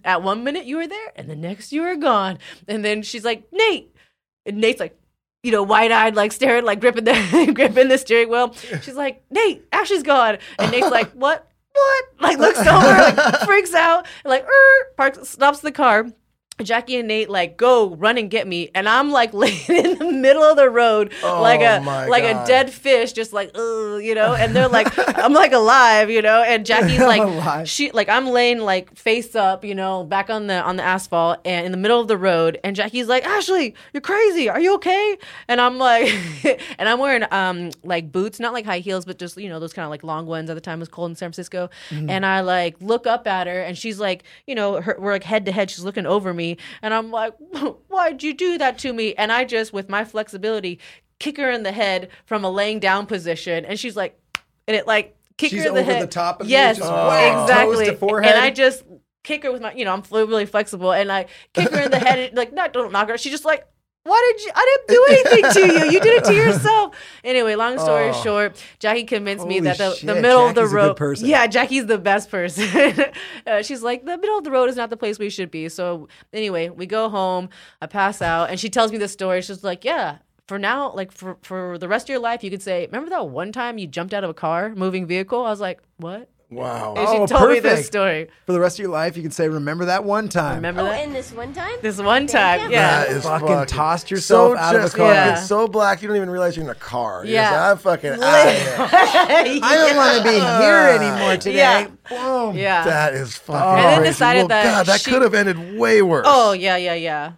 at one minute you were there and the next you were gone. And then she's like, Nate. And Nate's like, you know, wide-eyed, like staring, like gripping the steering wheel. She's like, Nate, Ashlee's gone. And Nate's like, what? Like looks over, like freaks out, and like, parks, stops the car. Jackie and Nate like go run and get me, and I'm like laying in the middle of the road like a dead fish, just like you know. And they're like, I'm like alive, you know. And Jackie's like, she like I'm laying like face up, you know, back on the asphalt and in the middle of the road. And Jackie's like, Ashlee, you're crazy. Are you okay? And I'm like, and I'm wearing like boots, not like high heels, but just you know those kind of like long ones. At the time it was cold in San Francisco, and I like look up at her, and she's like, you know, we're like head to head. She's looking over me. And I'm like, why'd you do that to me? And I just, with my flexibility, kick her in the head from a laying down position. And she's like, and it like kick her in the head. She's over the top of you. Just, wow. Exactly. And I just kick her with my, you know, I'm really flexible. And I kick her in the head. And like, no, don't knock her. She's just like, I didn't do anything to you. You did it to yourself. Anyway, long story short, Jackie convinced me that the middle Jackie's of the road. A good person. Yeah, Jackie's the best person. She's like, the middle of the road is not the place we should be. So anyway, we go home. I pass out, and she tells me this story. She's like, yeah. For now, like for the rest of your life, you could say, remember that one time you jumped out of a car, moving vehicle? I was like, what? Wow. And she told me this story. For the rest of your life, you can say, remember that one time. Remember that? And this one time? This one time, yeah. That is fucking tossed yourself out of a car. Yeah. It's so black, you don't even realize you're in a car. You're just like, I'm fucking out of here. I don't want to be here anymore today. Yeah. Boom. Yeah. That is fucking crazy. And then decided that God, that could have ended way worse. Oh, yeah.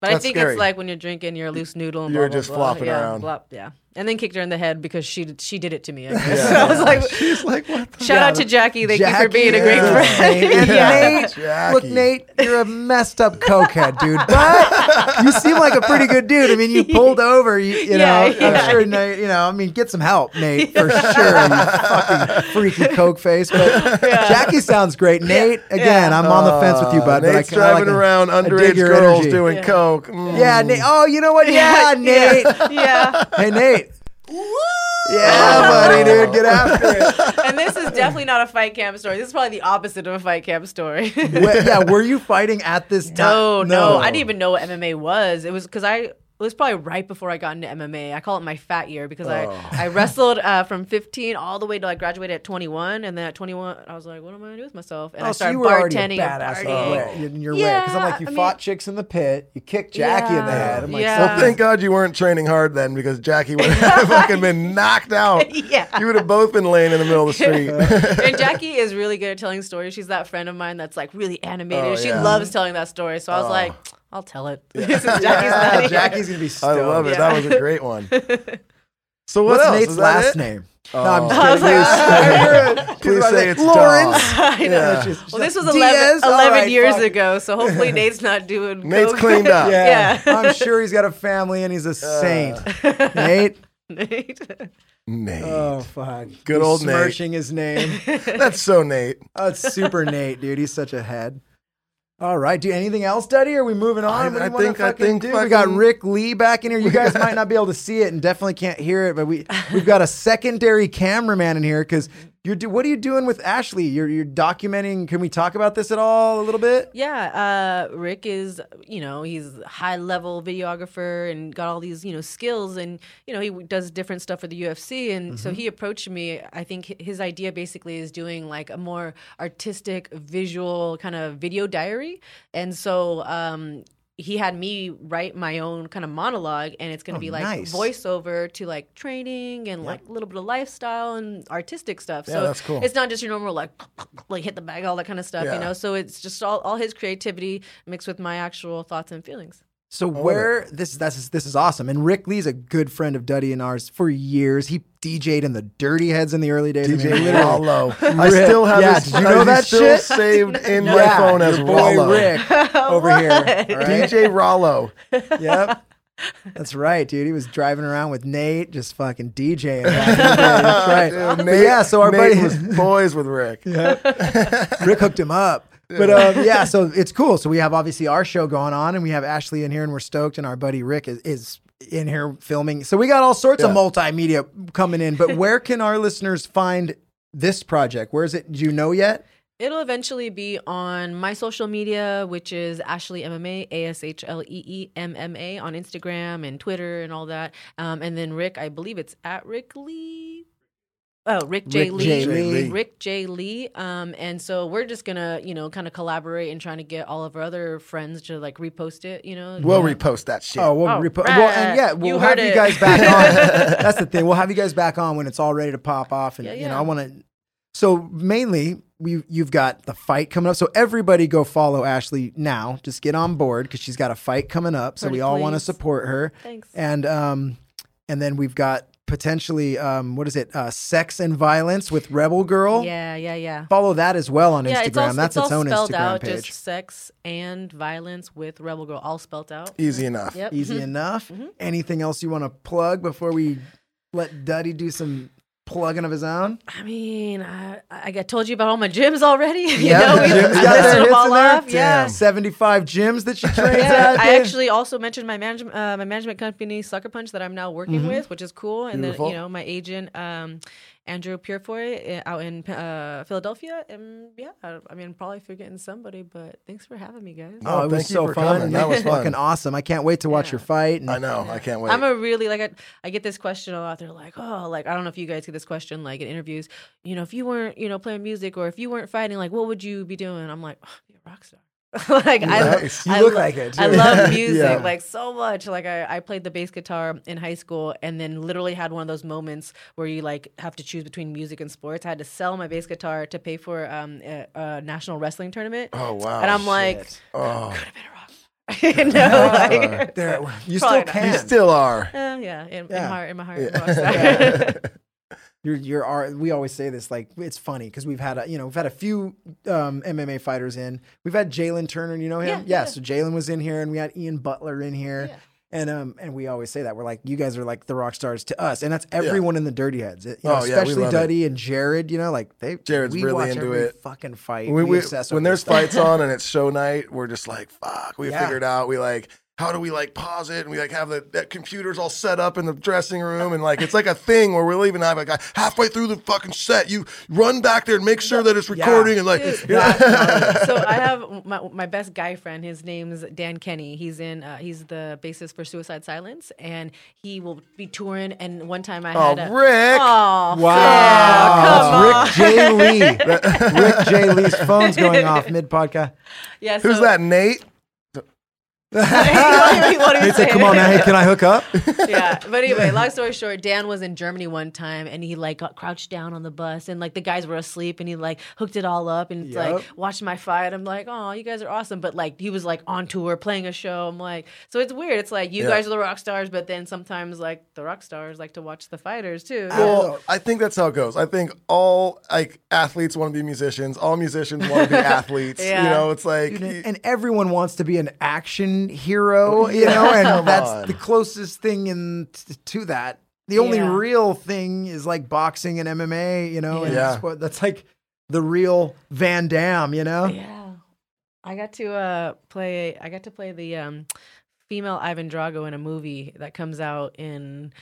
But that's I think scary. It's like when you're drinking, you're a loose noodle. And you're blah, just blah, flopping around. Blop, yeah. And then kicked her in the head because she did it to me. I guess. Yeah. So I was like, she's like, what the shout out to Jackie. Thank you for being a great friend. And Nate, look, Nate, you're a messed up cokehead, dude. But you seem like a pretty good dude. I mean, you pulled over, you know, I'm sure, Nate, you know, I mean, get some help, Nate, for sure, you fucking freaky coke face. But Jackie sounds great. Nate, again, I'm on the fence with you, bud. Nate's driving around underage girls doing coke. Mm. Yeah, Nate. Oh, you know what? Yeah, Nate. Yeah. Hey, Nate. Woo! Yeah, buddy, dude, get after it. And this is definitely not a fight camp story. This is probably the opposite of a fight camp story. Were you fighting at this time? No, I didn't even know what MMA was. It was because it was probably right before I got into MMA. I call it my fat year because I wrestled from 15 all the way till I graduated at 21. And then at 21, I was like, what am I going to do with myself? And I started bartending and partying. In your way. Because I'm like, you fought chicks in the pit. You kicked Jackie in the head. I'm like, well, thank God you weren't training hard then because Jackie would have fucking been knocked out. You would have both been laying in the middle of the street. And Jackie is really good at telling stories. She's that friend of mine that's like really animated. She loves telling that story. So I was like... I'll tell it. Yeah. Jackie's going to be stoked. I love it. That was a great one. So what's else? Nate's last name? Oh. No, I'm just kidding. Please say it's Lawrence. I know. Yeah. She's this was 11 years ago, so hopefully Nate's not doing good. Nate's cleaned up. Yeah. I'm sure he's got a family and he's a saint. Nate. Oh, fuck. Good he's old smirching Nate. Smirching his name. That's so Nate. Oh, it's super Nate, dude. He's such a head. All right. Do anything else, Duddy? Are we moving on? I think we got Rick Lee back in here. You guys might not be able to see it and definitely can't hear it, but we've got a secondary cameraman in here because what are you doing with Ashlee? You're documenting. Can we talk about this at all a little bit? Yeah. Rick is, you know, he's a high-level videographer and got all these, you know, skills and, you know, he does different stuff for the UFC. And so he approached me. I think his idea basically is doing like a more artistic, visual kind of video diary. And so he had me write my own kind of monologue, and it's going to be like voiceover to like training and like a little bit of lifestyle and artistic stuff. Yeah, so that's cool. It's not just your normal like hit the bag, all that kind of stuff, you know. So it's just all his creativity mixed with my actual thoughts and feelings. So this is awesome. And Rick Lee's a good friend of Duddy and ours for years. He DJ'd in the Dirty Heads in the early days. DJ Wallow. I still have his. You know that still shit? Saved in my phone as Wallow. Rick over here. All right? DJ Rollo. Yep. That's right, dude. He was driving around with Nate, just fucking DJing. That's right. Dude, Nate, so our Nate buddy was boys with Rick. Yep. Rick hooked him up. But so it's cool. So we have obviously our show going on, and we have Ashlee in here, and we're stoked. And our buddy Rick is in here filming. So we got all sorts of multimedia coming in, but where can our listeners find this project? Where is it? Do you know yet? It'll eventually be on my social media, which is Ashlee MMA, AshleeMMA on Instagram and Twitter and all that. And then Rick, I believe it's at Rick Lee. Oh, Rick J. Lee. And so we're just going to, you know, kind of collaborate and trying to get all of our other friends to like repost it, you know. We'll repost that shit. Oh, we'll repost. Well, and we'll have you guys back on. That's the thing. We'll have you guys back on when it's all ready to pop off. And, you know, I want to. So mainly you've got the fight coming up. So everybody go follow Ashlee now. Just get on board because she's got a fight coming up. So we all want to support her. Thanks. And then we've got. Potentially, what is it? Sex and Violence with Rebel Girl. Yeah. Follow that as well on Instagram. That's its own Instagram page. Just Sex and Violence with Rebel Girl, all spelled out. Easy enough. Yep. Easy enough. Mm-hmm. Anything else you want to plug before we let Duddy do some plugging of his own? I mean, I told you about all my gyms already. Yeah, you know, we listed them all off. Yeah, 75 gyms that she trains at. I actually also mentioned my management company, Sucker Punch, that I'm now working with, which is cool. And then, you know, my agent, Andrew Purefoy, out in Philadelphia. And I mean, probably forgetting somebody, but thanks for having me, guys. Oh, it was so fun. That was fucking awesome. I can't wait to watch your fight. And I know. I can't wait. I'm a really, like, I get this question a lot. They're like, oh, like, I don't know if you guys get this question, like, in interviews, you know, if you weren't, you know, playing music or if you weren't fighting, like, what would you be doing? I'm like, oh, be a rock star. Like I love music like so much. Like I played the bass guitar in high school and then literally had one of those moments where you like have to choose between music and sports. I had to sell my bass guitar to pay for a national wrestling tournament. Oh wow. And I'm like, could have been a rock. You know, like you still can. Not. You still are. In my heart. Yeah. We always say this, like, it's funny because we've had a few MMA fighters in. We've had Jalen Turner, you know him? Yeah. So Jalen was in here and we had Ian Butler in here. Yeah. And we always say that. We're like, you guys are like the rock stars to us. And that's everyone in the Dirty Heads. Especially Duddy and Jared, you know, like Jared's really into every fucking fight. We obsess when there's fights on and it's show night, we're just like, fuck, we figured out. We like, how do we like pause it? And we like have the computers all set up in the dressing room. And like, it's like a thing where we'll even have a guy halfway through the fucking set. You run back there and make sure that it's recording. And like, so I have my best guy friend, his name's Dan Kenny. He's in, he's the bassist for Suicide Silence and he will be touring. And one time I had Rick. Oh, wow. Yeah, come on. Rick J. Lee. Rick J. Lee's phone's going off mid podcast. Yeah, who's that? Nate? They said, come on now, hey, can I hook up? Yeah, but anyway, long story short, Dan was in Germany one time and he like got crouched down on the bus and like the guys were asleep and he like hooked it all up and like watched my fight. I'm like, oh, you guys are awesome. But like he was like on tour playing a show. I'm like, so it's weird. It's like you guys are the rock stars, but then sometimes like the rock stars like to watch the fighters too. Well, I think that's how it goes. I think all like athletes want to be musicians. All musicians want to be athletes. You know, it's like, and everyone wants to be an action hero, you know, and that's the closest thing to that. The only real thing is like boxing and MMA, you know, and that's like the real Van Damme, you know. Yeah, I got to play the female Ivan Drago in a movie that comes out in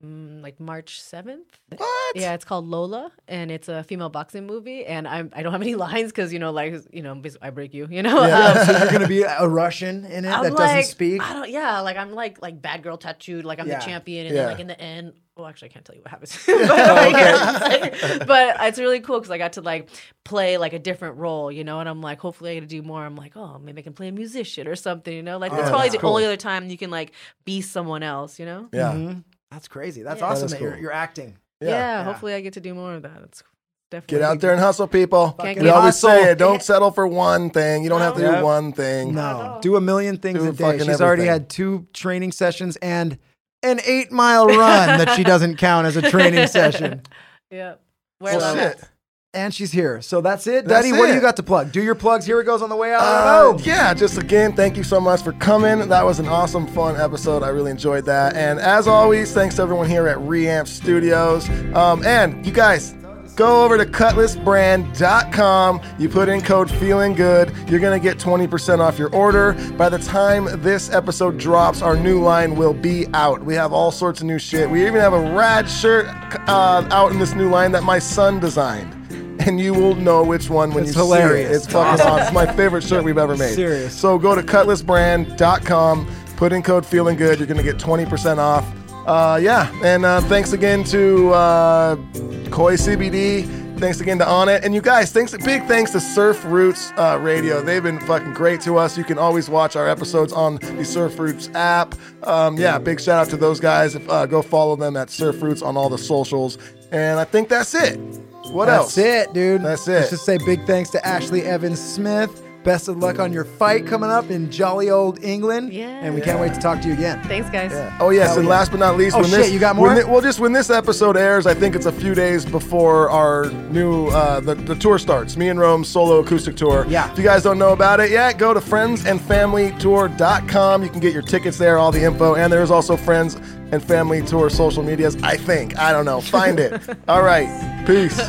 like March 7th. What? Yeah, it's called Lola, and it's a female boxing movie. And I don't have any lines because, you know, like, you know, I break you, you know. So you're gonna be a Russian in it doesn't speak. I don't. Yeah, like I'm like bad girl tattooed, like I'm the champion, and then like in the end. Well, actually, I can't tell you what happens. But it's really cool because I got to like play like a different role, you know. And I'm like, hopefully, I get to do more. I'm like, oh, maybe I can play a musician or something, you know. Like that's probably the only other time you can like be someone else, you know. Yeah. Mm-hmm. That's crazy. That's awesome that you're acting. Yeah, hopefully I get to do more of that. It's definitely. Get out there and hustle, people. We always say it. Don't settle for one thing. You don't have to do one thing. No. Do a million things a day. She's already had 2 training sessions and an 8-mile run that she doesn't count as a training session. Yep. Well, shit. And she's here. So that's it. Daddy, what do you got to plug? Do your plugs. Here it goes on the way out. Yeah, just again, thank you so much for coming. That was an awesome, fun episode. I really enjoyed that. And as always, thanks to everyone here at Reamp Studios. And you guys, go over to cutlassbrand.com. You put in code feeling good. You're going to get 20% off your order. By the time this episode drops, our new line will be out. We have all sorts of new shit. We even have a rad shirt out in this new line that my son designed. And you will know which one when it's you hilarious. See it. It's fucking awesome. It's my favorite shirt we've ever made. Serious. So go to cutlassbrand.com. Put in code feeling good. You're going to get 20% off. Yeah, and thanks again to Koi CBD. Thanks again to Onnit. And you guys, big thanks to Surf Roots Radio. They've been fucking great to us. You can always watch our episodes on the Surf Roots app. Yeah, big shout out to those guys. Go follow them at Surf Roots on all the socials. And I think that's it. What else? That's it, dude. That's it. Let's just say big thanks to Ashlee Evans-Smith. Best of luck on your fight coming up in jolly old England. Yeah. And we can't wait to talk to you again. Thanks, guys. Yeah. Oh, yes. Hell and last but not least, you got more? When this episode airs, I think it's a few days before our new, the tour starts. Me and Rome's solo acoustic tour. Yeah. If you guys don't know about it yet, go to friendsandfamilytour.com. You can get your tickets there, all the info. And there's also Friends and Family Tour social medias, I think. I don't know. Find it. All right. Peace.